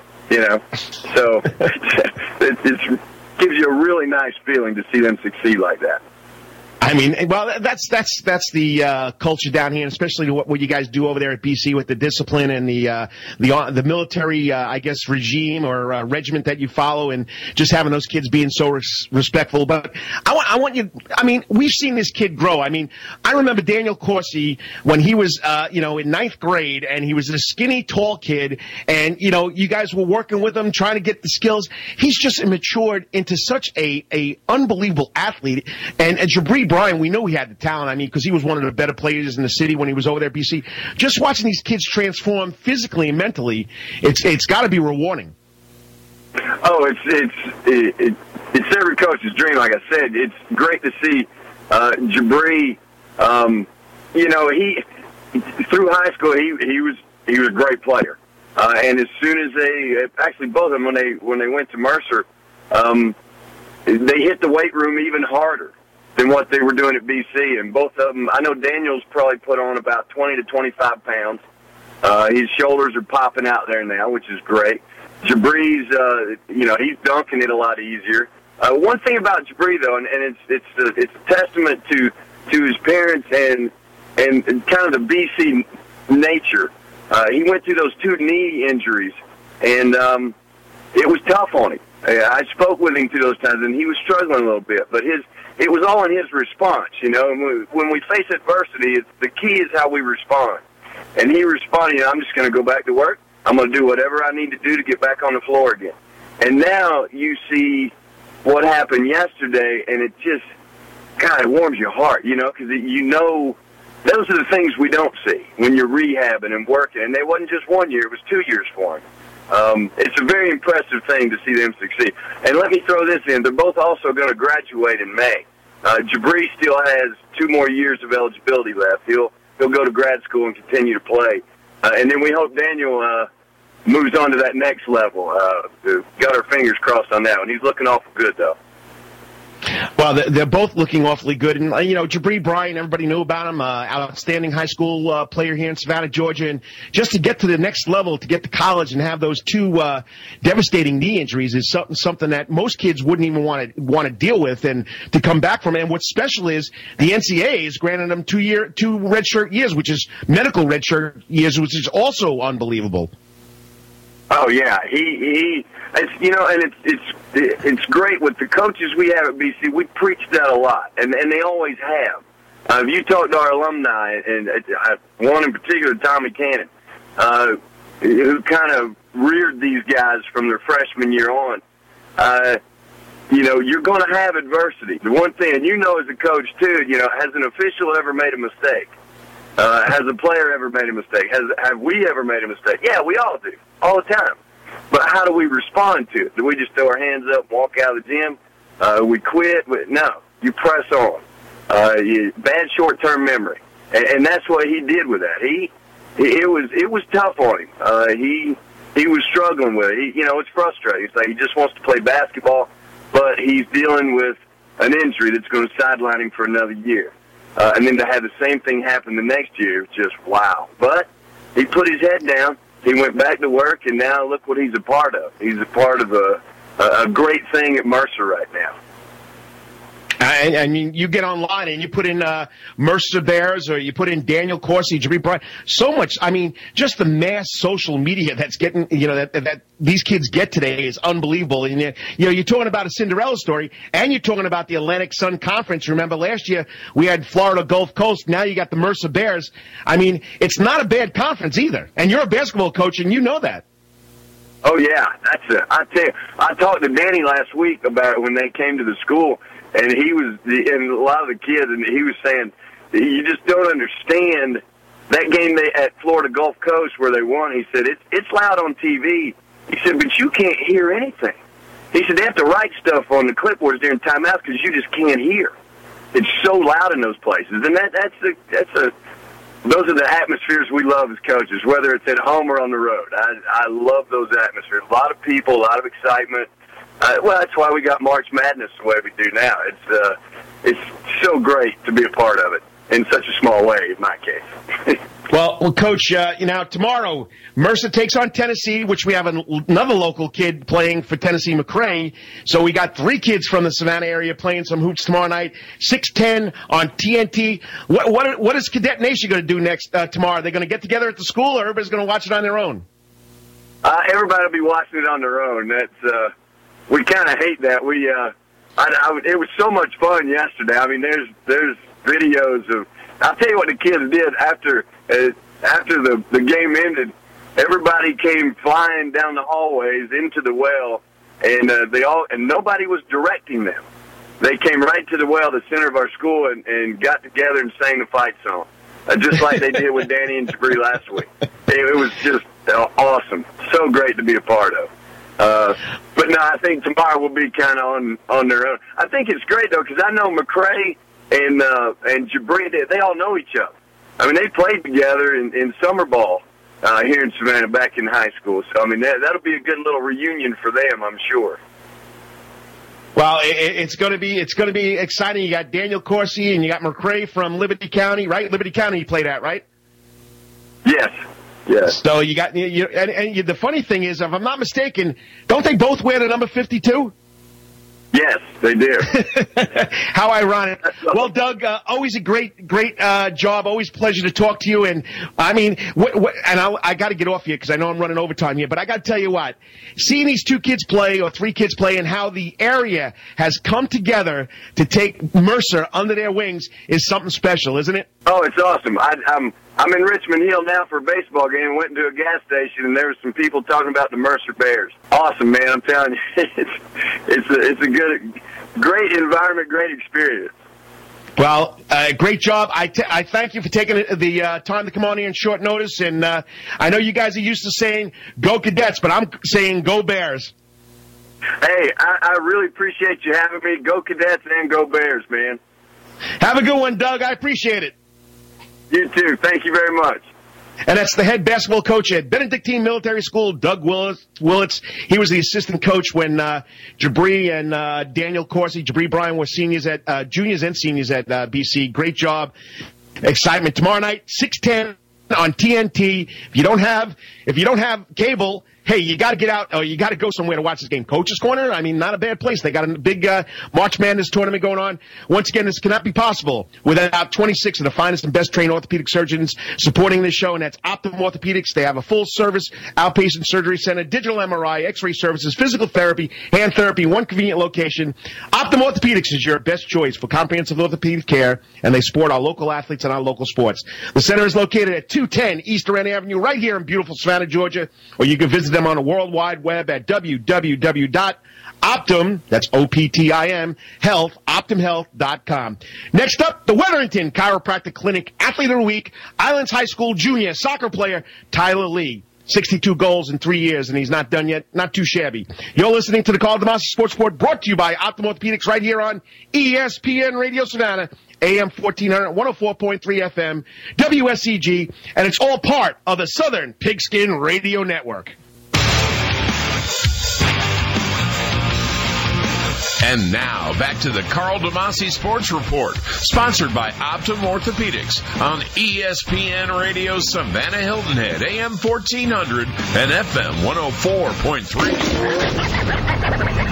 So it's gives you a really nice feeling to see them succeed like that. I mean, well, that's the culture down here, especially what you guys do over there at BC with the discipline and the military, regime or regiment that you follow, and just having those kids being so respectful. But I want you. I mean, we've seen this kid grow. I mean, I remember Daniel Coursey when he was in 9th grade, and he was a skinny, tall kid, and you guys were working with him, trying to get the skills. He's just matured into such a unbelievable athlete, and Jibri Bryan, we know he had the talent, because he was one of the better players in the city when he was over there at BC. Just watching these kids transform physically and mentally, it's got to be rewarding. Oh, it's every coach's dream, like I said. It's great to see Jibri. He through high school he was a great player, and as soon as both of them when they went to Mercer, they hit the weight room even harder than what they were doing at BC. And both of them, I know Daniel's probably put on about 20 to 25 pounds. His shoulders are popping out there now, which is great. Jibri's, he's dunking it a lot easier. One thing about Jibri, though, and it's a testament to his parents and kind of the BC nature. He went through those two knee injuries, and it was tough on him. I spoke with him through those times, and he was struggling a little bit, but it was all in his response, And when we face adversity, the key is how we respond. And he responded, I'm just going to go back to work. I'm going to do whatever I need to do to get back on the floor again. And now you see what happened yesterday, and it just, God, it warms your heart, because those are the things we don't see when you're rehabbing and working. And it wasn't just 1 year, it was 2 years for him. It's a very impressive thing to see them succeed. And let me throw this in. They're both also going to graduate in May. Jibri still has 2 more years of eligibility left. He'll go to grad school and continue to play. And then we hope Daniel moves on to that next level. Got our fingers crossed on that one. He's looking awful good, though. Well, they're both looking awfully good. And, you know, Jibri Bryan, everybody knew about him, outstanding high school player here in Savannah, Georgia. And just to get to the next level, to get to college and have those two devastating knee injuries is something that most kids wouldn't even want to deal with and to come back from it. And what's special is the NCAA is granting them two redshirt years, which is medical redshirt years, which is also unbelievable. Oh yeah, he it's, you know, and it's great with the coaches we have at BC. We preach that a lot, and they always have. If you talk to our alumni, and one in particular, Tommy Cannon, who kind of reared these guys from their freshman year on, you know, you're going to have adversity. The one thing, and you know as a coach too, you know, has an official ever made a mistake? Has a player ever made a mistake? Have we ever made a mistake? Yeah, we all do, all the time. But how do we respond to it? Do we just throw our hands up, walk out of the gym? We quit? No, you press on. Bad short-term memory, and that's what he did with that. It was tough on him. He was struggling with it. You know, it's frustrating. It's like he just wants to play basketball, but he's dealing with an injury that's going to sideline him for another year. And then to have the same thing happen the next year, just wow. But he put his head down, he went back to work, and now look what he's a part of. He's a part of a great thing at Mercer right now. And you get online and you put in Mercer Bears or you put in Daniel Coursey, Jibri Bryan. So much, I mean, just the mass social media that's getting, you know, that these kids get today is unbelievable. And, you know, you're talking about a Cinderella story and you're talking about the Atlantic Sun Conference. Remember last year we had Florida Gulf Coast. Now you got the Mercer Bears. I mean, it's not a bad conference either. And you're a basketball coach and you know that. Oh, yeah. I tell you, I talked to Danny last week about when they came to the school. And he was, and a lot of the kids, and he was saying, you just don't understand that game at Florida Gulf Coast where they won. He said, it's loud on TV. He said, but you can't hear anything. He said, they have to write stuff on the clipboards during timeouts because you just can't hear. It's so loud in those places. And those are the atmospheres we love as coaches, whether it's at home or on the road. I love those atmospheres. A lot of people, a lot of excitement. Well, that's why we got March Madness the way we do now. It's so great to be a part of it in such a small way, in my case. Well, Coach, you know, tomorrow Mercer takes on Tennessee, which we have another local kid playing for Tennessee, McCray. So we got three kids from the Savannah area playing some hoops tomorrow night, 6:10 on TNT. What is Cadet Nation going to do next tomorrow? Are they going to get together at the school, or everybody's going to watch it on their own? Everybody will be watching it on their own. We kind of hate that. It was so much fun yesterday. I mean, there's videos of. I'll tell you what the kids did after the game ended. Everybody came flying down the hallways into the well, and nobody was directing them. They came right to the well, the center of our school, and got together and sang the fight song, just like they did with Danny and Jibri last week. It was just awesome. So great to be a part of. But no, I think tomorrow will be kind of on their own. I think it's great though because I know McCray and Jibri, they all know each other. I mean, they played together in summer ball here in Savannah back in high school. So I mean, that'll be a good little reunion for them, I'm sure. Well, it's going to be exciting. You got Daniel Coursey and you got McCray from Liberty County, right? Liberty County, you played at, right? Yes. Yes. So you got the funny thing is, if I'm not mistaken, don't they both wear the number 52? Yes, they do. How ironic. Well, Doug, always a great job. Always a pleasure to talk to you. And I mean, I got to get off here because I know I'm running overtime here. But I got to tell you what, seeing these two kids play or three kids play and how the area has come together to take Mercer under their wings is something special, isn't it? Oh, it's awesome. I'm in Richmond Hill now for a baseball game. Went to a gas station, and there were some people talking about the Mercer Bears. Awesome, man. I'm telling you, it's a good, great environment, great experience. Well, great job. I thank you for taking the time to come on here in short notice. And I know you guys are used to saying, go Cadets, but I'm saying, go Bears. Hey, I really appreciate you having me. Go Cadets and go Bears, man. Have a good one, Doug. I appreciate it. You too. Thank you very much. And that's the head basketball coach at Benedictine Military School, Doug Willets. He was the assistant coach when Jibri and Daniel Coursey, Jibri Bryan were juniors and seniors at BC. Great job. Excitement tomorrow night, 6:10 on TNT. If you don't have cable, hey, you got to get out or you got to go somewhere to watch this game. Coach's Corner, I mean, not a bad place. They got a big March Madness tournament going on. Once again, this cannot be possible without 26 of the finest and best trained orthopedic surgeons supporting this show, and that's Optim Orthopedics. They have a full-service outpatient surgery center, digital MRI, X-ray services, physical therapy, hand therapy, one convenient location. Optim Orthopedics is your best choice for comprehensive orthopedic care, and they support our local athletes and our local sports. The center is located at 210 East Durant Avenue right here in beautiful Savannah, Georgia, or you can visit them on the World Wide Web at www.optim, that's O-P-T-I-M, health, optimhealth.com. Next up, the Wetherington Chiropractic Clinic Athlete of the Week, Islands High School junior soccer player Tyler Lee. 62 goals in 3 years, and he's not done yet. Not too shabby. You're listening to the Call of the Monster Sports Report, brought to you by Optim Orthopedics right here on ESPN Radio Savannah, AM 1400, 104.3 FM, WSEG, and it's all part of the Southern Pigskin Radio Network. And now, back to the Carl DeMasi Sports Report, sponsored by Optim Orthopedics on ESPN Radio Savannah Hilton Head, AM 1400 and FM 104.3.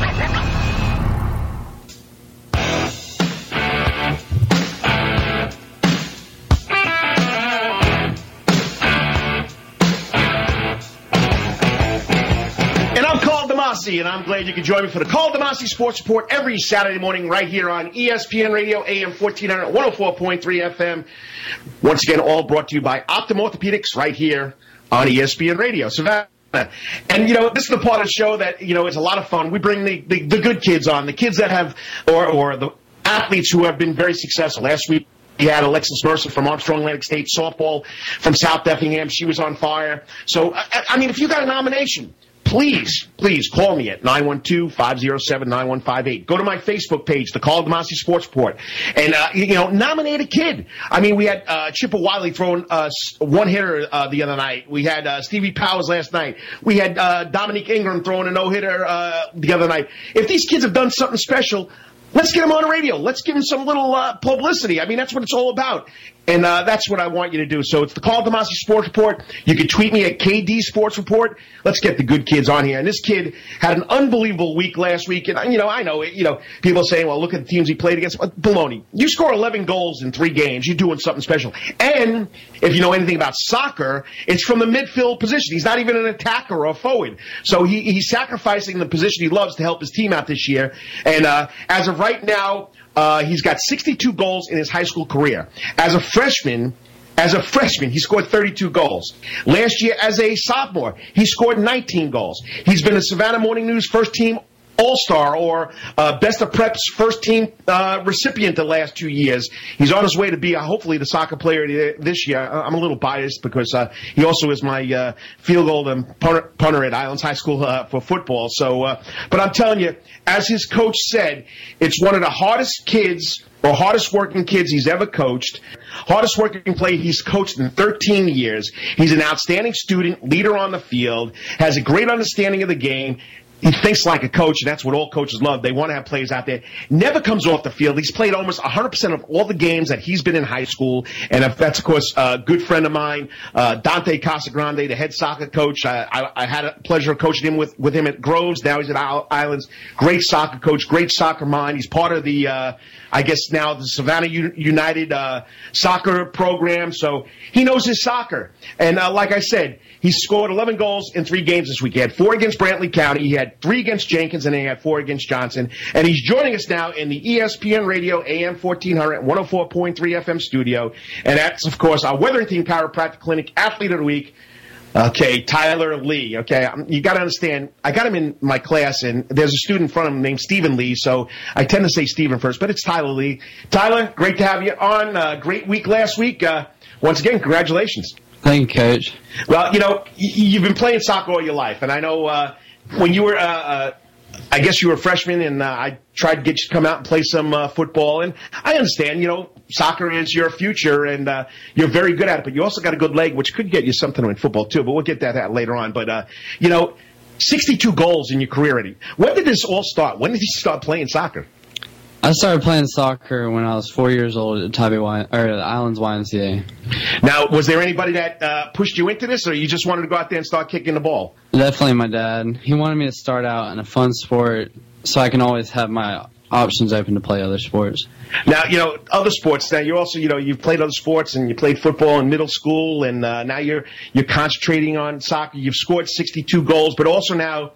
And I'm glad you could join me for the Carl DeMasi Sports Report every Saturday morning right here on ESPN Radio, AM 1400, 104.3 FM. Once again, all brought to you by Optim Orthopedics right here on ESPN Radio. Savannah. And, you know, this is the part of the show that, you know, it's a lot of fun. We bring the good kids on, the kids that have, or the athletes who have been very successful. Last week, he had Alexis Mercer from Armstrong Atlantic State, softball from South Effingham. She was on fire. So, I mean, if you got a nomination, Please call me at 912-507-9158. Go to my Facebook page, the Carl DeMasi Sports Report, and, you know, nominate a kid. I mean, we had Chipper Wiley throwing one-hitter the other night. We had Stevie Powers last night. We had Dominique Ingram throwing a no-hitter the other night. If these kids have done something special, let's get them on the radio. Let's give them some little publicity. I mean, that's what it's all about. And that's what I want you to do. So it's the Carl DeMasi Sports Report. You can tweet me at KD Sports Report. Let's get the good kids on here. And this kid had an unbelievable week last week. And, you know, I know, you know, people are saying, well, look at the teams he played against. Baloney. You score 11 goals in 3 games. You're doing something special. And if you know anything about soccer, it's from the midfield position. He's not even an attacker or a forward. So he's sacrificing the position he loves to help his team out this year. And as of right now, he's got 62 goals in his high school career. As a freshman, he scored 32 goals. Last year, as a sophomore, he scored 19 goals. He's been a Savannah Morning News first-team All-Star or Best of Prep's first-team recipient the last 2 years. He's on his way to be, hopefully, the soccer player this year. I'm a little biased because he also is my field goal and punter at Islands High School for football. So, but I'm telling you, as his coach said, it's one of the hardest kids or hardest-working kids he's ever coached. Hardest-working player he's coached in 13 years. He's an outstanding student, leader on the field, has a great understanding of the game. He thinks like a coach, and that's what all coaches love. They want to have players out there. Never comes off the field. He's played almost 100% of all the games that he's been in high school. And that's, of course, a good friend of mine, Dante Casagrande, the head soccer coach. I had a pleasure of coaching him with him at Groves. Now he's at Islands. Great soccer coach, great soccer mind. He's part of the, I guess now, the Savannah United soccer program. So he knows his soccer. And like I said, he scored 11 goals in 3 games this week. He had 4 against Brantley County. He had 3 against Jenkins, and then he had 4 against Johnson. And he's joining us now in the ESPN Radio AM 1400 104.3 FM studio. And that's, of course, our Wetherington Chiropractic Clinic Athlete of the Week. Okay, Tyler Lee. Okay, you got to understand, I got him in my class, and there's a student in front of him named Stephen Lee, so I tend to say Stephen first, but it's Tyler Lee. Tyler, great to have you on. Great week last week. Once again, congratulations. Thank you, Coach. Well, you know, you've been playing soccer all your life, and I know when you were I guess you were a freshman, and I tried to get you to come out and play some football. And I understand, you know, soccer is your future, and you're very good at it. But you also got a good leg, which could get you something in football, too. But we'll get that at later on. But, you know, 62 goals in your career already. When did this all start? When did you start playing soccer? I started playing soccer when I was 4 years old at the Islands YMCA. Now, was there anybody that pushed you into this, or you just wanted to go out there and start kicking the ball? Definitely my dad. He wanted me to start out in a fun sport so I can always have my options open to play other sports. Now, you know, other sports. Now, you also, you know, you've played other sports, and you played football in middle school, and now you're concentrating on soccer. You've scored 62 goals, but also now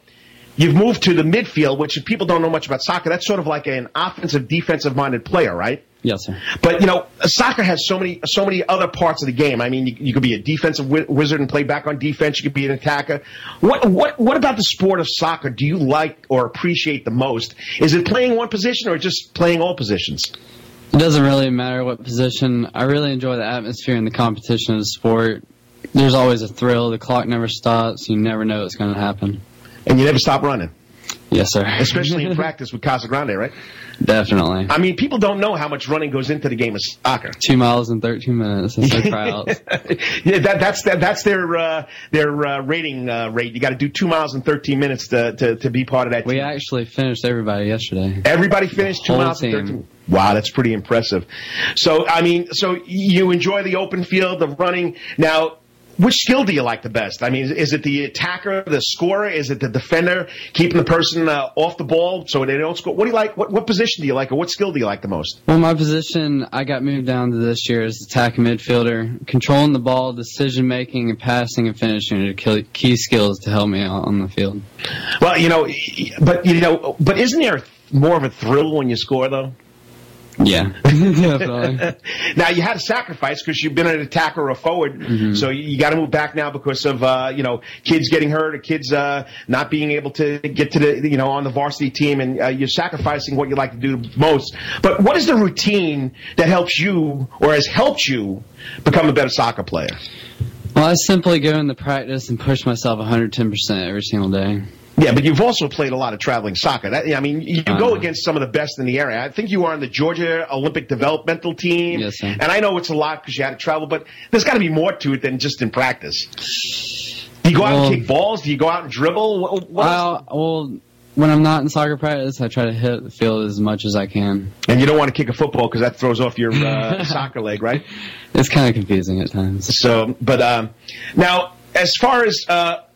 you've moved to the midfield, which if people don't know much about soccer, that's sort of like an offensive, defensive-minded player, right? Yes, sir. But, you know, soccer has so many other parts of the game. I mean, you could be a defensive wizard and play back on defense. You could be an attacker. What about the sport of soccer do you like or appreciate the most? Is it playing one position or just playing all positions? It doesn't really matter what position. I really enjoy the atmosphere and the competition of the sport. There's always a thrill. The clock never stops. You never know what's going to happen. And you never stop running. Yes, sir. Especially in practice with Casa Grande, right? Definitely. I mean, people don't know how much running goes into the game of soccer. 2 miles in 13 minutes. That's their tryouts. Yeah, that's their rating rate. You got to do 2 miles in 13 minutes to be part of that team. We actually finished everybody yesterday. Everybody finished 2 miles in 13 minutes. Wow, that's pretty impressive. So, I mean, so you enjoy the open field, the running. Now, which skill do you like the best? I mean, is it the attacker, the scorer? Is it the defender, keeping the person off the ball so they don't score? What do you like? What position do you like, or what skill do you like the most? Well, my position I got moved down to this year is attacking midfielder. Controlling the ball, decision-making, and passing and finishing are key skills to help me out on the field. Well, you know, but isn't there more of a thrill when you score, though? Yeah. Now, you had to sacrifice because you've been an attacker or a forward, so you got to move back now because of, you know, kids getting hurt or kids not being able to get to the, you know, on the varsity team, and you're sacrificing what you like to do most. But what is the routine that helps you or has helped you become a better soccer player? Well, I simply go into practice and push myself 110% every single day. Yeah, but you've also played a lot of traveling soccer. I mean, you go against some of the best in the area. I think you are on the Georgia Olympic developmental team. Yes, sir. And I know it's a lot because you had to travel, but there's got to be more to it than just in practice. Do you go out and kick balls? Do you go out and dribble? Well, when I'm not in soccer practice, I try to hit the field as much as I can. And you don't want to kick a football because that throws off your soccer leg, right? It's kind of confusing at times. So, but now, as far as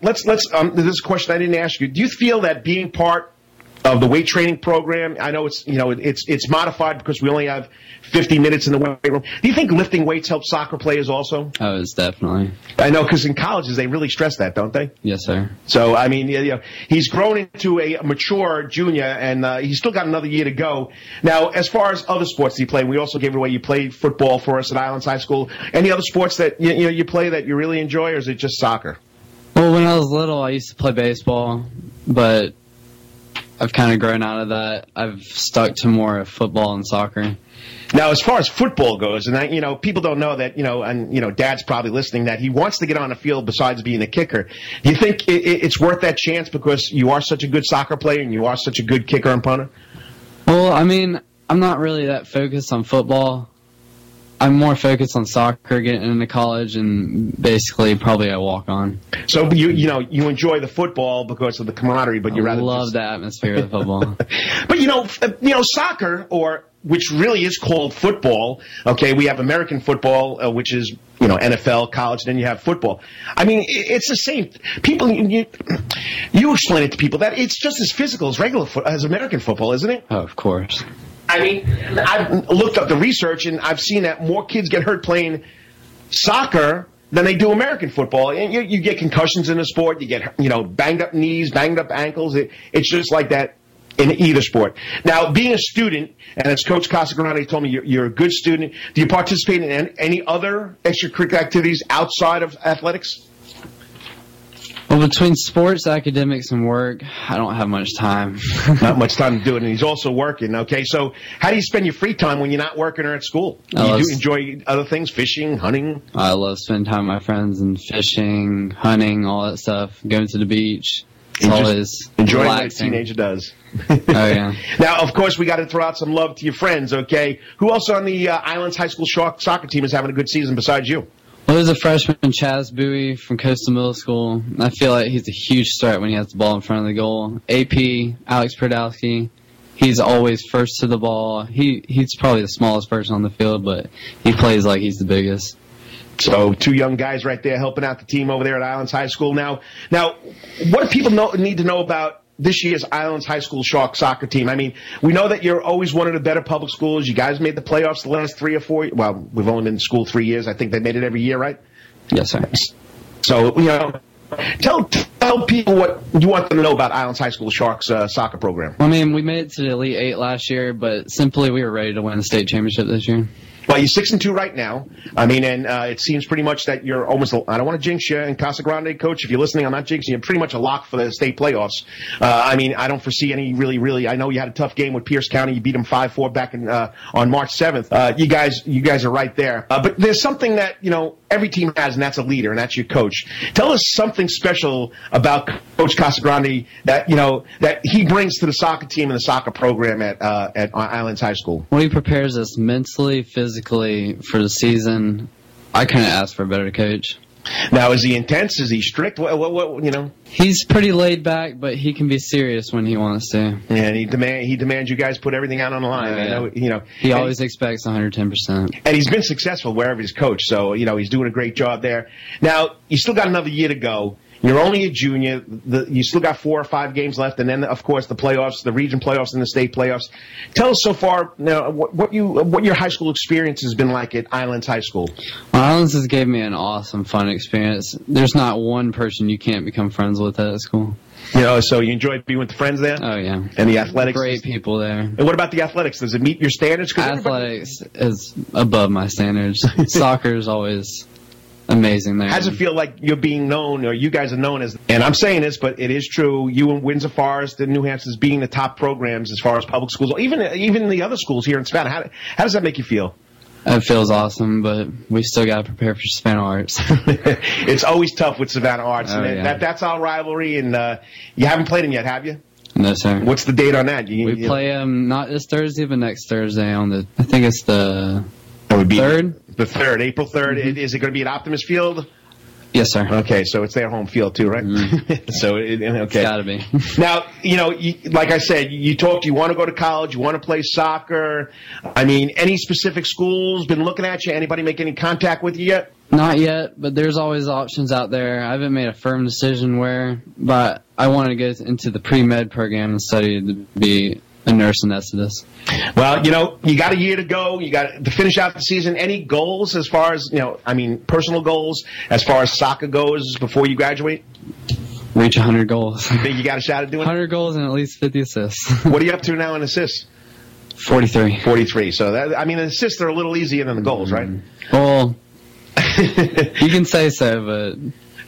this is a question I didn't ask you. Do you feel that being part of the weight training program, I know it's, you know, it's modified because we only have 50 minutes in the weight room. Do you think lifting weights helps soccer players also? Oh, it's definitely. I know, because in colleges they really stress that, don't they? Yes, sir. So, I mean, you know, he's grown into a mature junior, and he's still got another year to go. Now, as far as other sports that you play, we also gave it away. You played football for us at Islands High School. Any other sports that you play that you really enjoy, or is it just soccer? Well, when I was little, I used to play baseball, but I've kind of grown out of that. I've stuck to more of football and soccer. Now, as far as football goes, and people don't know that, Dad's probably listening, that he wants to get on the field besides being a kicker. Do you think it's worth that chance because you are such a good soccer player and you are such a good kicker and punter? Well, I mean, I'm not really that focused on football. I'm more focused on soccer, getting into college, and basically probably a walk-on. So, you enjoy the football because of the camaraderie, but I love the atmosphere of the football. But, soccer, or which really is called football, okay, we have American football, which is, NFL, college, and then you have football. I mean, it's the same. People, you explain it to people that it's just as physical as as American football, isn't it? Oh, of course. I mean, I've looked up the research, and I've seen that more kids get hurt playing soccer than they do American football. And you get concussions in the sport. You get, banged up knees, banged up ankles. It's just like that in either sport. Now, being a student, and as Coach Casagrande told me, you're a good student. Do you participate in any other extracurricular activities outside of athletics? Well, between sports, academics, and work, I don't have much time. Not much time to do it, and he's also working, okay? So how do you spend your free time when you're not working or at school? Do you enjoy other things, fishing, hunting? I love spending time with my friends and fishing, hunting, all that stuff, going to the beach. Always enjoying what a teenager does. Oh, yeah. Now, of course, we got to throw out some love to your friends, okay? Who else on the Islands High School soccer team is having a good season besides you? Well, there's a freshman, Chaz Bowie, from Coastal Middle School. I feel like he's a huge threat when he has the ball in front of the goal. AP, Alex Pradowski, he's always first to the ball. He's probably the smallest person on the field, but he plays like he's the biggest. So two young guys right there helping out the team over there at Islands High School. Now, what do people need to know about this year's Islands High School Shark soccer team? I mean, we know that you're always one of the better public schools. You guys made the playoffs the last 3 or 4. Well, we've only been in school 3 years. I think they made it every year, right? Yes, sir. So, you know, tell people what you want them to know about Islands High School Sharks soccer program. I mean, we made it to the Elite Eight last year, but simply we were ready to win the state championship this year. Well, you're 6-2 right now. I mean, and it seems pretty much that you're almost, I don't want to jinx you, and Casa Grande, Coach, if you're listening, I'm not jinxing you, you're pretty much a lock for the state playoffs. I mean, I don't foresee any really, I know you had a tough game with Pierce County. You beat them 5-4 back in, on March 7th. You guys are right there. But there's something that, you know, every team has, and that's a leader, and that's your coach. Tell us something special about Coach Casa Grande that, you know, that he brings to the soccer team and the soccer program at Islands High School. Well, he prepares us mentally, physically for the season. I couldn't ask for a better coach. Now, is he intense? Is he strict? What you know? He's pretty laid back, but he can be serious when he wants to. Yeah, and he demands you guys put everything out on the line. Yeah. I know, you know, he always expects 110%. And he's been successful wherever he's coached, so you know he's doing a great job there. Now, you still got another year to go. You're only a junior. You still got 4 or 5 games left, and then, of course, the playoffs, the region playoffs, and the state playoffs. Tell us so far, you know, what your high school experience has been like at Islands High School. Well, Islands has gave me an awesome, fun experience. There's not one person you can't become friends with at school. You know, so you enjoy being with the friends there? Oh, yeah. And the athletics? Great people there. And what about the athletics? Does it meet your standards? Athletics is above my standards. Soccer is always amazing there. How does it feel like you're being known, or you guys are known as, and I'm saying this, but it is true, you and Windsor Forest and New Hampshire's being the top programs as far as public schools, even the other schools here in Savannah. How does that make you feel? It feels awesome, but we still got to prepare for Savannah Arts. It's always tough with Savannah Arts. Oh, and yeah. That's our rivalry, and you haven't played them yet, have you? No, sir. What's the date on that? We play them not this Thursday, but next Thursday on the, I think it's the... That would be the 3rd, April 3rd. Mm-hmm. Is it going to be at Optimus Field? Yes, sir. Okay, so it's their home field too, right? Mm-hmm. Okay. It's got to be. Now, you know, like I said, you talked, you want to go to college, you want to play soccer. I mean, any specific schools been looking at you? Anybody make any contact with you yet? Not yet, but there's always options out there. I haven't made a firm decision where, but I want to get into the pre-med program and study to be a nurse anesthetist. Well, you know, you got a year to go. You got to finish out the season. Any goals as far as, you know, I mean, personal goals as far as soccer goes before you graduate? Reach 100 goals. You think you got a shot at doing it? 100 goals and at least 50 assists. What are you up to now in assists? 43. 43. So, that, I mean, assists are a little easier than the goals, right? Well, you can say so, but...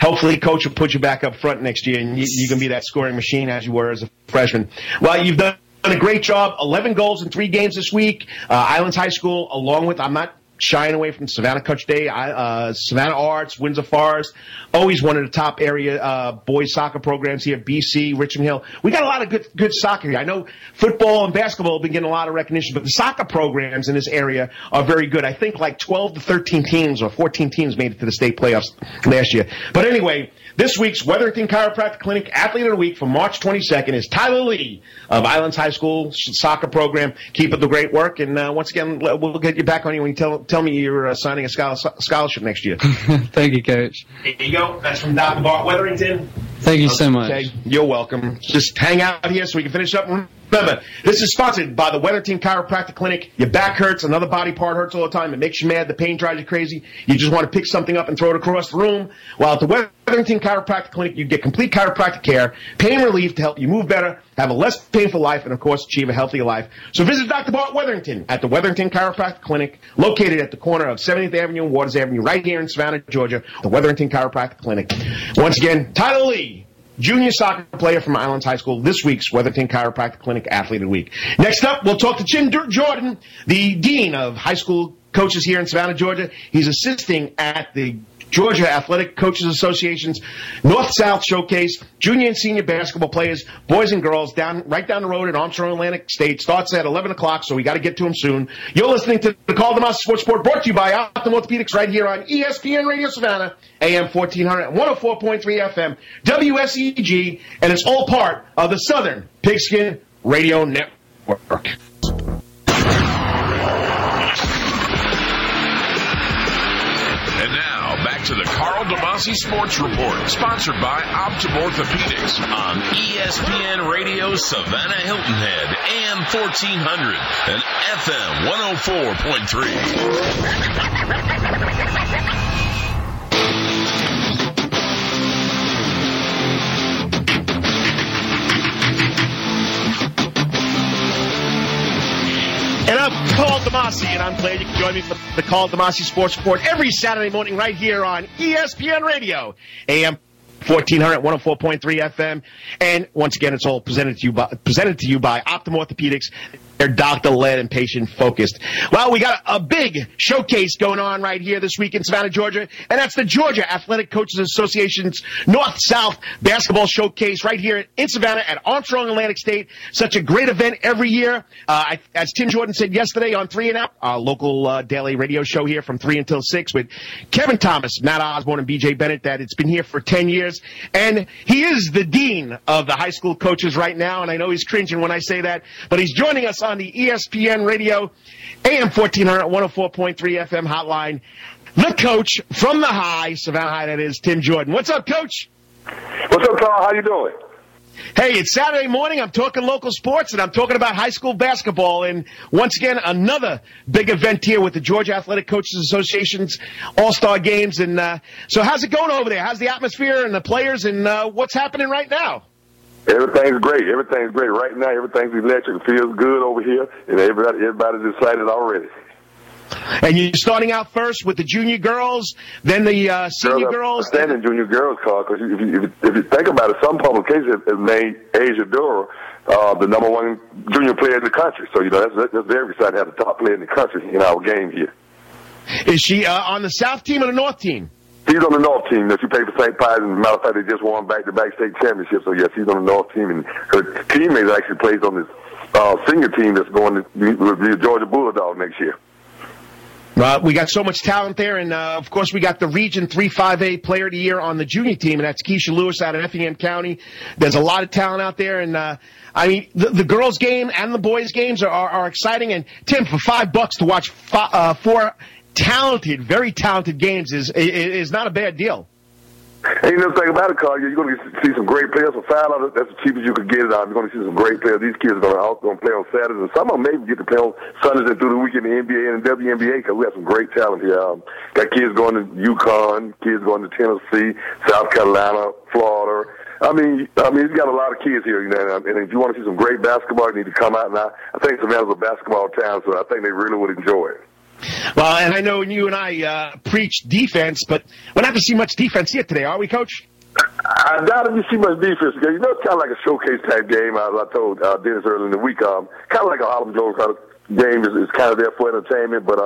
Hopefully, Coach will put you back up front next year, and you can be that scoring machine as you were as a freshman. Well, you've done a great job, 11 goals in 3 games this week. Islands High School, along with, I'm not shying away from Savannah Coach Day, Savannah Arts, Windsor Forest, always one of the top area boys soccer programs here, BC, Richmond Hill. We got a lot of good soccer here. I know football and basketball have been getting a lot of recognition, but the soccer programs in this area are very good. I think like 12 to 13 teams or 14 teams made it to the state playoffs last year. But anyway, this week's Wetherington Chiropractic Clinic Athlete of the Week for March 22nd is Tyler Lee of Islands High School soccer program. Keep up the great work, and once again, we'll get you back on you when you tell me you're signing a scholarship next year. Thank you, Coach. There you go. That's from Doc and Bart Wetherington. Thank you so much. Okay. You're welcome. Just hang out here so we can finish up. Remember, this is sponsored by the Wetherington Chiropractic Clinic. Your back hurts, another body part hurts all the time. It makes you mad. The pain drives you crazy. You just want to pick something up and throw it across the room. Well, at the Wetherington Chiropractic Clinic, you get complete chiropractic care, pain relief to help you move better, have a less painful life, and, of course, achieve a healthier life. So visit Dr. Bart Wetherington at the Wetherington Chiropractic Clinic, located at the corner of 70th Avenue and Waters Avenue, right here in Savannah, Georgia, the Wetherington Chiropractic Clinic. Once again, Tyler Lee, junior soccer player from Islands High School, this week's Wetherington Chiropractic Clinic Athlete of the Week. Next up, we'll talk to Tim Jordan, the dean of high school coaches here in Savannah, Georgia. He's assisting at the Georgia Athletic Coaches Association's North-South Showcase, junior and senior basketball players, boys and girls, right down the road at Armstrong Atlantic State. Starts at 11 o'clock, so we got to get to them soon. You're listening to the Call the Master Sports Report, brought to you by Optim Orthopedics, right here on ESPN Radio Savannah, AM 1400, 104.3 FM, WSEG, and it's all part of the Southern Pigskin Radio Network. To the Carl DeMasi Sports Report, sponsored by Optim Orthopedics on ESPN Radio Savannah Hilton Head, AM 1400 and FM 104.3. And I'm Carl DeMasi, and I'm glad you can join me for the Carl DeMasi Sports Report every Saturday morning right here on ESPN Radio, AM 1400, 104.3 FM. And once again, it's all presented to you by Optim Orthopedics. They're doctor-led and patient-focused. Well, we got a big showcase going on right here this week in Savannah, Georgia, and that's the Georgia Athletic Coaches Association's North-South Basketball Showcase right here in Savannah at Armstrong Atlantic State. Such a great event every year. As Tim Jordan said yesterday on 3 and Out, our local daily radio show here from 3 until 6 with Kevin Thomas, Matt Osborne, and B.J. Bennett, that it's been here for 10 years. And he is the dean of the high school coaches right now, and I know he's cringing when I say that, but he's joining us on the ESPN Radio, AM 1400, 104.3 FM hotline. The coach from the high, Savannah High, that is, Tim Jordan. What's up, Coach? What's up, Carl? How you doing? Hey, it's Saturday morning. I'm talking local sports, and I'm talking about high school basketball. And once again, another big event here with the Georgia Athletic Coaches Association's All-Star Games. And so how's it going over there? How's the atmosphere and the players, and what's happening right now? Everything's great. Right now, everything's electric. It feels good over here, and everybody's excited already. And you're starting out first with the junior girls, then the senior girls. Standing junior girls, Carl, because if you think about it, some publications have named Asia Dora the number one junior player in the country. So, you know, that's very exciting to have the top player in the country in our game here. Is she on the South team or the North team? She's on the North team. She played for St. Pius. As a matter of fact, they just won back-to-back state championships. So, yeah, she's on the North team. And her teammate actually plays on this senior team that's going to be the Georgia Bulldogs next year. We got so much talent there, and of course we got the Region 3-5A Player of the Year on the junior team, and that's Keisha Lewis out of Effingham County. There's a lot of talent out there, and I mean the girls' game and the boys' games are exciting. And Tim, for $5 to watch four talented, very talented games is not a bad deal. Ain't no thing about it, Carl. You're going to see some great players for $5. That's the cheapest you could get it out. You're going to see some great players. These kids are going to play on Saturdays, and some of them maybe get to play on Sundays and through the weekend in the NBA and the WNBA because we have some great talent here. Got kids going to UConn, kids going to Tennessee, South Carolina, Florida. I mean, he's got a lot of kids here, you know, and if you want to see some great basketball, you need to come out. And I think Savannah's a basketball town, so I think they really would enjoy it. Well, and I know you and I preach defense, but we're not going to see much defense here today, are we, Coach? I doubt if you see much defense. You know, it's kind of like a showcase type game. As I told Dennis earlier in the week, kind of like a Harlem Globetrotters kind of game is kind of there for entertainment. But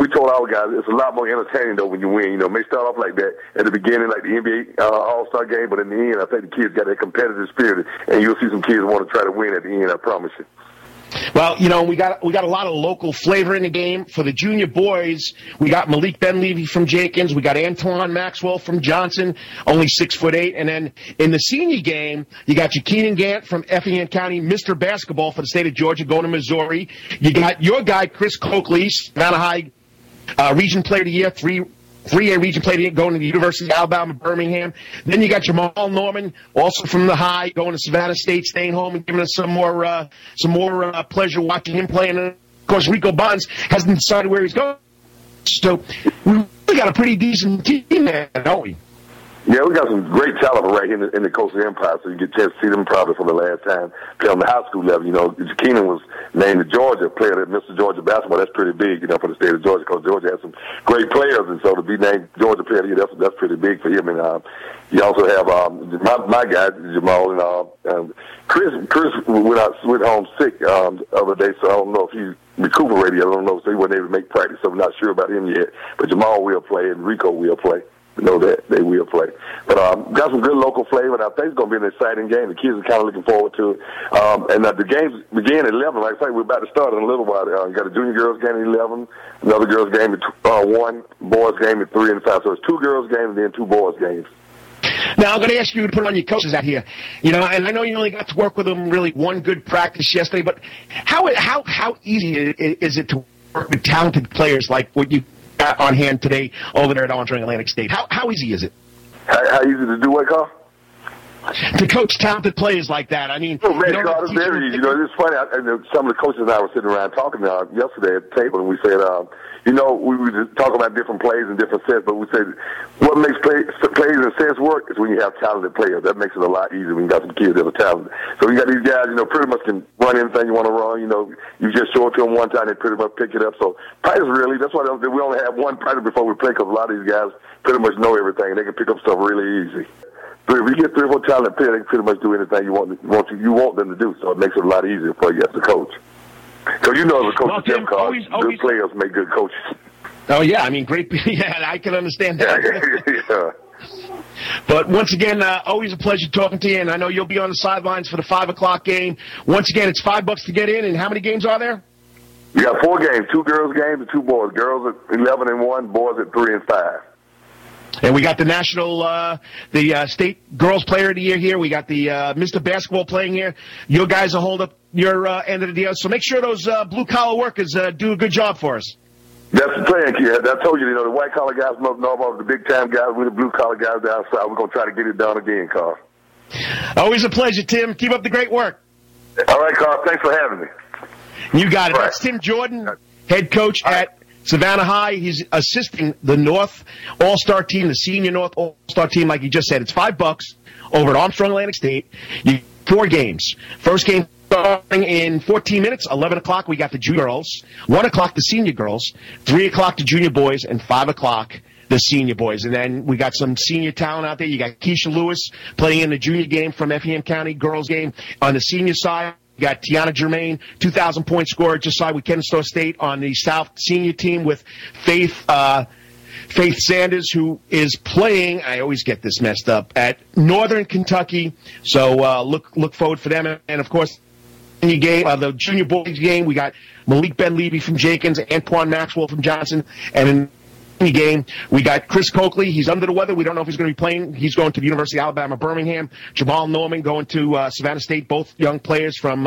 we told our guys it's a lot more entertaining, though, when you win. You know, it may start off like that at the beginning, like the NBA All-Star game, but in the end, I think the kids got that competitive spirit, and you'll see some kids want to try to win at the end, I promise you. Well, you know, we got a lot of local flavor in the game. For the junior boys, we got Malik Ben-Levy from Jenkins. We got Antoine Maxwell from Johnson, only 6'8". And then in the senior game, you got Keenan Gant from Effingham County, Mr. Basketball for the state of Georgia, going to Missouri. You got your guy, Chris Coakley, Savannah High Region Player of the Year, 3A region player going to the University of Alabama, Birmingham. Then you got Jamal Norman, also from the high, going to Savannah State, staying home and giving us some more pleasure watching him play. And of course, Rico Bonds hasn't decided where he's going. So we really got a pretty decent team there, don't we? Yeah, we got some great talent right here in the Coastal Empire, so you get a chance to see them probably for the last time play on the high school level. You know, Keenan was named the Georgia player at Mr. Georgia Basketball. That's pretty big, you know, for the state of Georgia, because Georgia has some great players, and so to be named Georgia player here, that's pretty big for him. And you also have my guy, Jamal, and Chris went home sick the other day, so I don't know if he's recuperated. I don't know, so he wasn't able to make practice, so I'm not sure about him yet. But Jamal will play, and Rico will play. know that they will play. But got some good local flavor, and I think it's going to be an exciting game. The kids are kind of looking forward to it. And the games begin at 11. Like I say, we're about to start in a little while. You got a junior girls game at 11, another girls game at 1, boys game at 3 and 5. So it's 2 girls games and then 2 boys games. Now, I'm going to ask you to put on your coaches out here. You know, and I know you only got to work with them really one good practice yesterday, but how easy is it to work with talented players like what you got on hand today over there at Armstrong Atlantic State? How easy is it? How easy to do what, Carl? To coach talented players like that. I mean, it's very easy. You know, it's funny. Some of the coaches and I were sitting around talking yesterday at the table, and we said, you know, we were just talking about different plays and different sets, but we said what makes plays and sets work is when you have talented players. That makes it a lot easier when you got some kids that are talented. So you got these guys, you know, pretty much can run anything you want to run. You know, you just show it to them one time, they pretty much pick it up. So practice, really, that's why we only have one practice before we play, because a lot of these guys pretty much know everything. They can pick up stuff really easy. If you get 3 or 4 talented players, they can pretty much do anything you want them to do. So it makes it a lot easier for you as a coach. Because you know, as a coach, good players make good coaches. Oh yeah, I mean, great. Yeah, I can understand that. Yeah. But once again, always a pleasure talking to you. And I know you'll be on the sidelines for the 5:00 game. Once again, it's $5 to get in. And how many games are there? You got 4 games: 2 girls games and 2 boys. Girls at 11 and 1, boys at 3 and 5. And we got the national, state girls player of the year here. We got the Mr. Basketball playing here. Your guys will hold up your end of the deal. So make sure those blue-collar workers do a good job for us. That's the plan, kid. I told you, you know, the white-collar guys must know about the big-time guys. We're the blue-collar guys down south. We're going to try to get it done again, Carl. Always a pleasure, Tim. Keep up the great work. All right, Carl. Thanks for having me. You got it. Right. That's Tim Jordan, head coach at Savannah High. He's assisting the North All-Star team, the senior North All-Star team, like you just said. It's $5 over at Armstrong Atlantic State. 4 games. First game starting in 14 minutes. 11 o'clock, we got the junior girls. 1 o'clock, the senior girls. 3 o'clock, the junior boys. And 5 o'clock, the senior boys. And then we got some senior talent out there. You got Keisha Lewis playing in the junior game from Effingham County, girls game on the senior side. You got Tiana Germain, 2,000-point scorer, just side with Kennesaw State on the South senior team with Faith Sanders, who is playing, I always get this messed up, at Northern Kentucky. So look forward for them. And, of course, the junior boys game, we got Malik Ben-Levy from Jenkins, Antoine Maxwell from Johnson, and in the game, we got Chris Coakley. He's under the weather. We don't know if he's going to be playing. He's going to the University of Alabama, Birmingham. Jamal Norman going to Savannah State, both young players from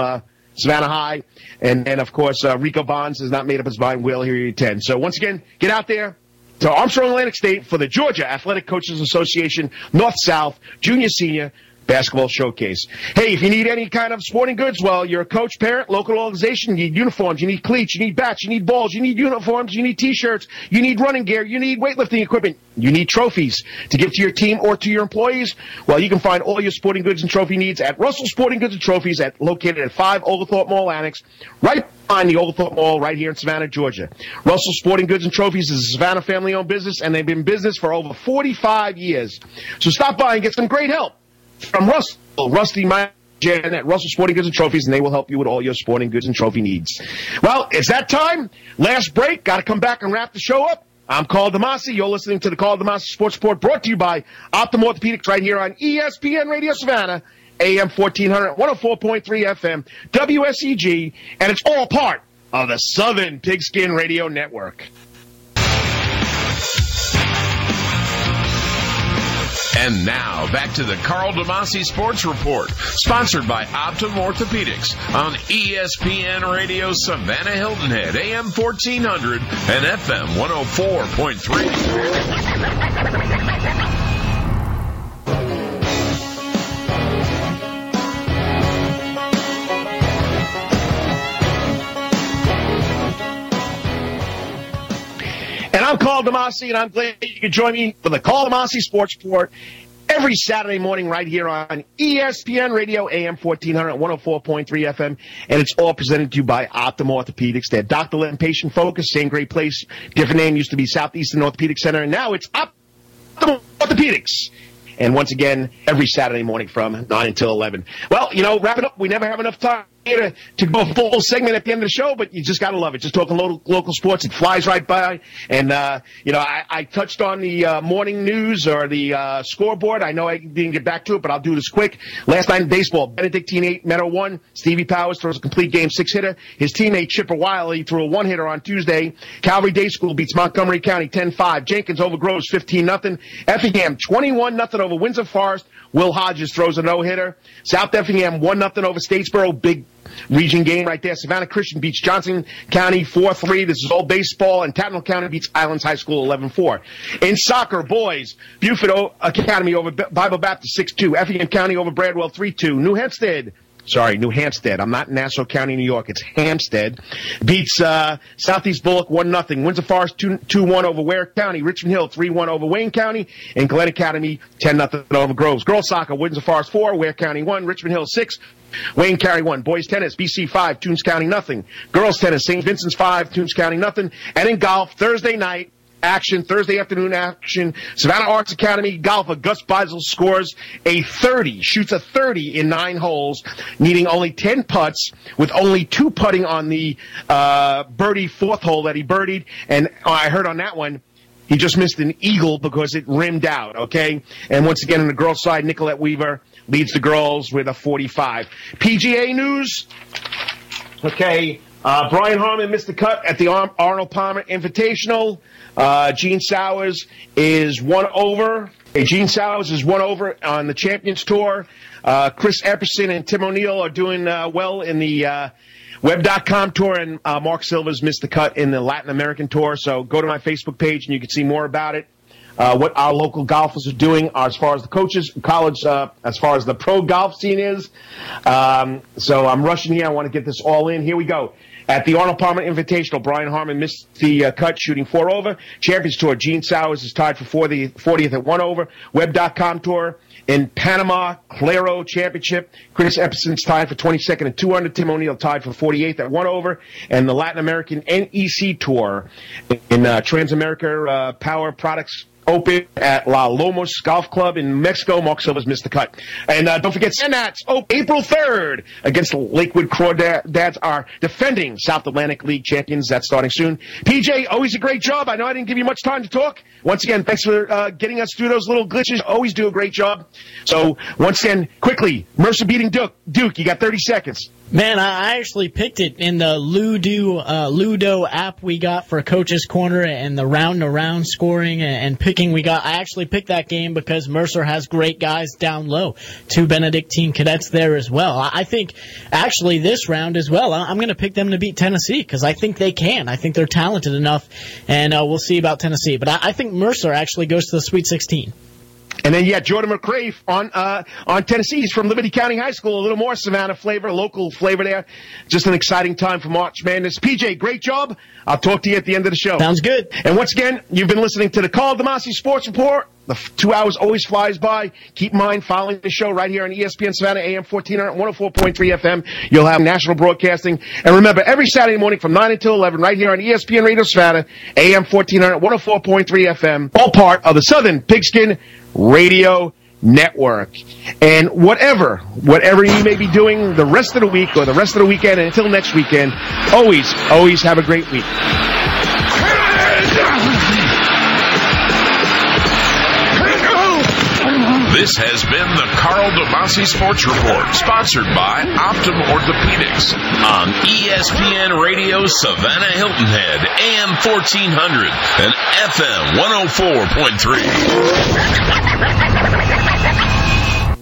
Savannah High. And of course, Rico Bonds has not made up his mind. Will here at 10. So once again, get out there to Armstrong Atlantic State for the Georgia Athletic Coaches Association North-South Junior Senior Basketball Showcase. Hey, if you need any kind of sporting goods, well, you're a coach, parent, local organization, you need uniforms, you need cleats, you need bats, you need balls, you need uniforms, you need T-shirts, you need running gear, you need weightlifting equipment, you need trophies to give to your team or to your employees. Well, you can find all your sporting goods and trophy needs at Russell Sporting Goods and Trophies located at 5 Oglethorpe Mall Annex, right behind the Oglethorpe Mall right here in Savannah, Georgia. Russell Sporting Goods and Trophies is a Savannah family-owned business, and they've been in business for over 45 years. So stop by and get some great help from Rusty Meyer at Russell Sporting Goods and Trophies, and they will help you with all your sporting goods and trophy needs. Well, it's that time. Last break. Got to come back and wrap the show up. I'm Carl DeMasi. You're listening to the Carl DeMasi Sports Report, brought to you by Optim Orthopedics right here on ESPN Radio Savannah, AM 1400, 104.3 FM, WSEG, and it's all part of the Southern Pigskin Radio Network. And now, back to the Carl DeMasi Sports Report, sponsored by Optim Orthopedics on ESPN Radio Savannah Hilton Head, AM 1400 and FM 104.3. And I'm Carl DeMasi, and I'm glad you could join me for the Carl DeMasi Sports Report every Saturday morning right here on ESPN Radio, AM 1400, 104.3 FM. And it's all presented to you by Optim Orthopedics. They're doctor-led and patient-focused, same great place. Different name, used to be Southeastern Orthopedic Center, and now it's Optim Orthopedics. And once again, every Saturday morning from 9 until 11. Well, you know, wrapping up, we never have enough time. to go a full segment at the end of the show, but you just got to love it. Just talking local sports, it flies right by. And, I touched on the morning news or the scoreboard. I know I didn't get back to it, but I'll do this quick. Last night in baseball, Benedictine 8, Meadow 1. Stevie Powers throws a complete game six-hitter. His teammate, Chipper Wiley, threw a one-hitter on Tuesday. Calvary Day School beats Montgomery County 10-5. Jenkins over Groves 15-0. Effingham 21-0 over Windsor Forest. Will Hodges throws a no-hitter. South Effingham 1-0 over Statesboro. Big region game right there. Savannah Christian beats Johnson County 4-3. This is all baseball. And Tattnall County beats Islands High School 11-4. In soccer, boys, Beaufort Academy over Bible Baptist 6-2. Effingham County over Bradwell 3-2. New Hampstead. I'm not in Nassau County, New York. It's Hampstead. Beats Southeast Bullock 1-0. Windsor Forest 2-1 over Ware County. Richmond Hill 3-1 over Wayne County. And Glen Academy 10-0 over Groves. Girls soccer, Windsor Forest 4, Ware County 1, Richmond Hill 6. Wayne County 1. Boys tennis, BC 5, Toones County 0. Girls tennis, St. Vincent's 5, Toones County 0. And in golf, Thursday afternoon action. Savannah Arts Academy golfer Gus Beisel scores a 30, shoots a 30 in 9 holes, needing only 10 putts, with only 2 putting on the birdie 4th hole that he birdied. And I heard on that one, he just missed an eagle because it rimmed out, okay? And once again, on the girls' side, Nicolette Weaver leads the girls with a 45. PGA news, okay. Brian Harmon missed the cut at the Arnold Palmer Invitational. Gene Sowers is one over on the Champions Tour. Chris Epperson and Tim O'Neill are doing well in the Web.com Tour, and Mark Silva's missed the cut in the Latin American Tour. So go to my Facebook page and you can see more about it. What our local golfers are doing as far as the coaches, college, as far as the pro golf scene is. So I'm rushing here. I want to get this all in. Here we go. At the Arnold Palmer Invitational, Brian Harmon missed the cut, shooting 4 over. Champions Tour, Gene Sowers is tied for 40th at 1 over. Web.com Tour in Panama, Claro Championship. Chris Epperson's tied for 22nd at 2 under. Tim O'Neill tied for 48th at 1 over. And the Latin American NEC Tour in Transamerica Power Products Open at La Lomos Golf Club in Mexico. Mark Silva's missed the cut. And don't forget, Senat's April 3rd against Lakewood Crawdads, are defending South Atlantic League champions. That's starting soon. PJ, always a great job. I know I didn't give you much time to talk. Once again, thanks for getting us through those little glitches. Always do a great job. So, once again, quickly, Mercer beating Duke, you got 30 seconds. Man, I actually picked it in the Ludo app we got for Coach's Corner and the round-to-round scoring and picking we got. I actually picked that game because Mercer has great guys down low. 2 Benedictine cadets there as well. I think, actually, this round as well, I'm going to pick them to beat Tennessee because I think they can. I think they're talented enough, and we'll see about Tennessee. But I think Mercer actually goes to the Sweet 16. And then, Jordan McCrafe on Tennessee. He's from Liberty County High School. A little more Savannah flavor, local flavor there. Just an exciting time for March Madness. PJ, great job. I'll talk to you at the end of the show. Sounds good. And once again, you've been listening to the Carl DeMasi Sports Report. The 2 hours always flies by. Keep in mind, following the show right here on ESPN Savannah, AM 1400, 104.3 FM. You'll have national broadcasting. And remember, every Saturday morning from 9 until 11, right here on ESPN Radio Savannah, AM 1400, 104.3 FM. All part of the Southern Pigskin Radio Network. And whatever you may be doing the rest of the week or the rest of the weekend, and until next weekend, always have a great week. This has been the Carl DeMasi Sports Report, sponsored by Optim Orthopedics on ESPN Radio Savannah Hilton Head, AM 1400 and FM 104.3.